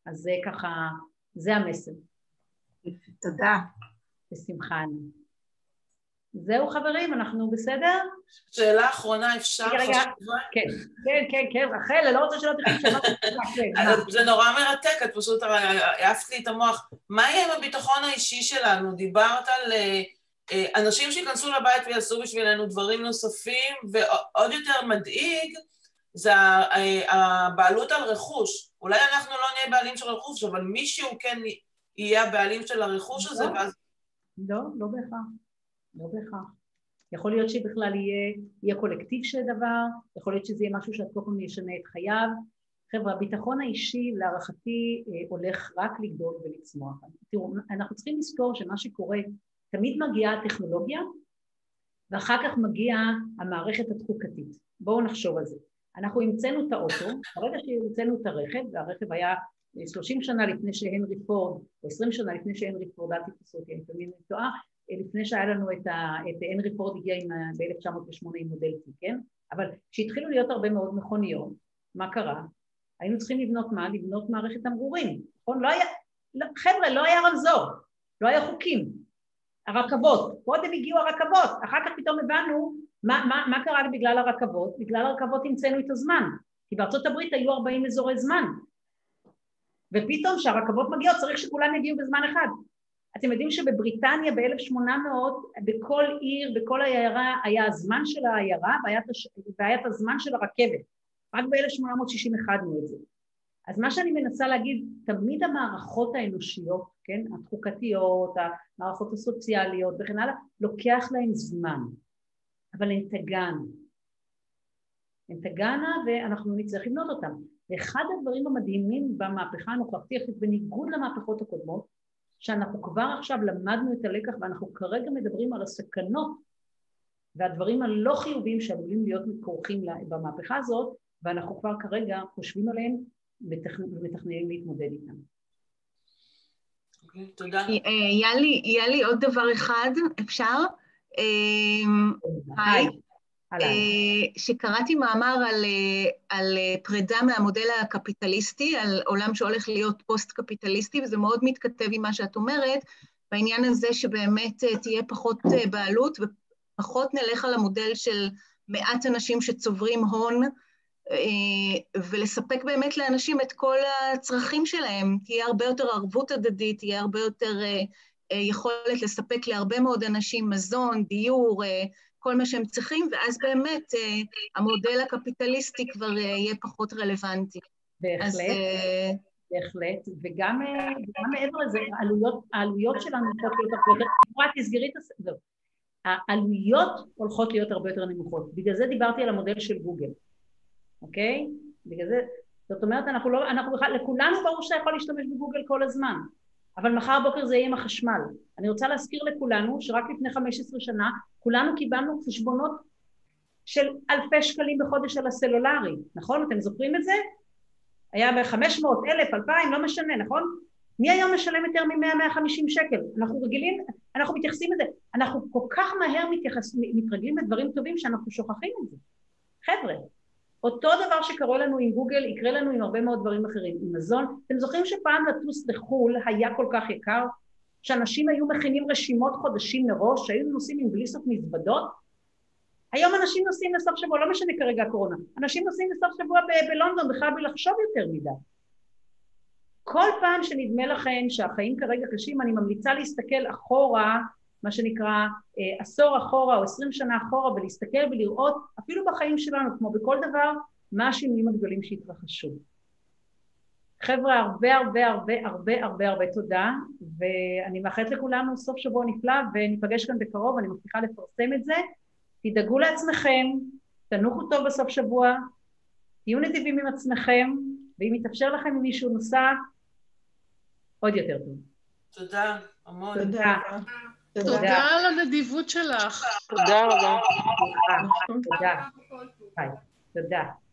אז זה ככה, זה המסר. תודה. בשמחה. זהו חברים, אנחנו בסדר? שאלה אחרונה, אפשר? כן, רחל, אני לא רוצה שאלה תכף. זה נורא מרתק, את פשוט העפת לי את המוח. מה יהיה עם הביטחון האישי שלנו? דיברת על אנשים שיכנסו לבית ויעשו בשבילנו דברים נוספים, ועוד יותר מדאיג, זה הבעלות על רכוש. אולי אנחנו לא נהיה בעלים של רכוש, אבל מישהו כן יהיה הבעלים של הרכוש הזה, ואז... לא בהכרח. לא בהכרח. יכול להיות שבכלל יהיה קולקטיב של דבר, יכול להיות שזה יהיה משהו שעד כל פעם ישנה את חייו. חבר'ה, הביטחון האישי להערכתי הולך רק לגדול ולצמוח. תראו, אנחנו צריכים לזכור שמה שקורה, תמיד מגיעה הטכנולוגיה, ואחר כך מגיעה המערכת התחוקתית. בואו נחשוב על זה. אנחנו המצאנו את האוטו, ברגע שהמצאנו את הרכב, והרכב היה 30 שנה לפני שהנרי פורד, או 20 שנה לפני שהנרי פורד, אל תתפסו אותי, אני תמיד נטועה, לפני שהיה לנו את הנרי פורד הגיע ב-1908 עם מודל T, כן? אבל כשהתחילו להיות הרבה מאוד מכוניות, מה קרה? היינו צריכים לבנות מה? לבנות מערכת תמרורים, נכון? לא היה, חבר'ה, לא היה רמזור, לא היה חוקים, הרכבות, קודם הגיעו הרכבות, אחר כך פתאום הבנו מה קרה בגלל הרכבות, בגלל הרכבות המצאנו את הזמן, כי בארצות הברית היו 40 אזורי זמן, ופתאום כשהרכבות מגיעות צריך שכולם יגיעו בזמן אחד. אתם יודעים שבבריטניה ב-1800 בכל עיר, בכל העיירה, היה הזמן של העיירה והיה את הזמן של הרכבת. רק ב-1860 החדנו את זה. אז מה שאני מנסה להגיד, תמיד המערכות האנושיות, כן? התחוקתיות, המערכות הסוציאליות וכן הלאה, לוקח להן זמן. אבל הן תגענה. הן תגענה ואנחנו נצטרך לבנות אותן. ואחד הדברים המדהימים במהפכה הנוכחית, בניגוד למהפכות הקודמות, שאנחנו כבר עכשיו למדנו את הלקח, ואנחנו כרגע מדברים על הסכנות, והדברים הלא חיוביים שעלולים להיות מקורחים במהפכה הזאת, ואנחנו כבר כרגע חושבים עליהם, ומתכננים להתמודד איתם. תודה. היה לי עוד דבר אחד, אפשר? היי. שקראתי מאמר על פרידה מהמודל הקפיטליסטי, על עולם שהולך להיות פוסט-קפיטליסטי, וזה מאוד מתכתב עם מה שאת אומרת, בעניין הזה שבאמת תהיה פחות בעלות, ופחות נלך על המודל של מעט אנשים שצוברים הון, ולספק באמת לאנשים את כל הצרכים שלהם, תהיה הרבה יותר ערבות הדדית, תהיה הרבה יותר יכולת לספק להרבה מאוד אנשים מזון, דיור, כל מה שהם צריכים, ואז באמת המודל הקפיטליסטי כבר יהיה פחות רלוונטי. בהחלט, וגם מעבר לזה, העלויות שלנו הולכות להיות הרבה יותר נמוכות, תסגרי את הסדר. העלויות הולכות להיות הרבה יותר נמוכות, בגלל זה דיברתי על המודל של גוגל, אוקיי? בגלל זה, זאת אומרת, לכולנו ברור שיכול להשתמש בגוגל כל הזמן, אבל מחר בוקר זה יהיה עם החשמל. אני רוצה להזכיר לכולנו שרק לפני 15 שנה, כולנו קיבלנו חשבונות של אלפי שקלים בחודש על הסלולרי, נכון? אתם זוכרים את זה? היה ב-500, 1,000, 2,000, לא משנה, נכון? מי היום משלם יותר מ-100-150 שקל? אנחנו רגילים, אנחנו מתייחסים את זה, אנחנו כל כך מהר מתרגלים לדברים טובים שאנחנו שוכחים את זה. חבר'ה, אותו דבר שקרה לנו עם גוגל, יקרה לנו עם הרבה מאוד דברים אחרים, עם מזון. אתם זוכרים שפעם לטוס לחול היה כל כך יקר, שאנשים היו מכינים רשימות חודשים מראש, שהיו נוסעים עם בליסות מזוודות? היום אנשים נוסעים לסוף שבוע, לא משנה כרגע הקורונה, אנשים נוסעים לסוף שבוע בלונדון, בכלל בלחשוב יותר מדי. כל פעם שנדמה לכם שהחיים כרגע קשים, אני ממליצה להסתכל אחורה, מה שנקרא עשור אחורה או 20 שנה אחורה, ולהסתכל ולראות אפילו בחיים שלנו, כמו בכל דבר, מה השינויים הגדולים שהתרחשו. חבר'ה, הרבה הרבה הרבה הרבה הרבה הרבה תודה, ואני מאחלת לכולנו סוף שבוע נפלא, וניפגש כאן בקרוב, אני מבטיחה לפרסם את זה. תדאגו לעצמכם, תנוחו טוב בסוף שבוע, תהיו נדיבים עם עצמכם, ואם יתאפשר לכם עם מישהו נוסף, עוד יותר טוב. תודה, המון. תודה. תודה על הנדיבות שלך. תודה רבה. תודה. תודה.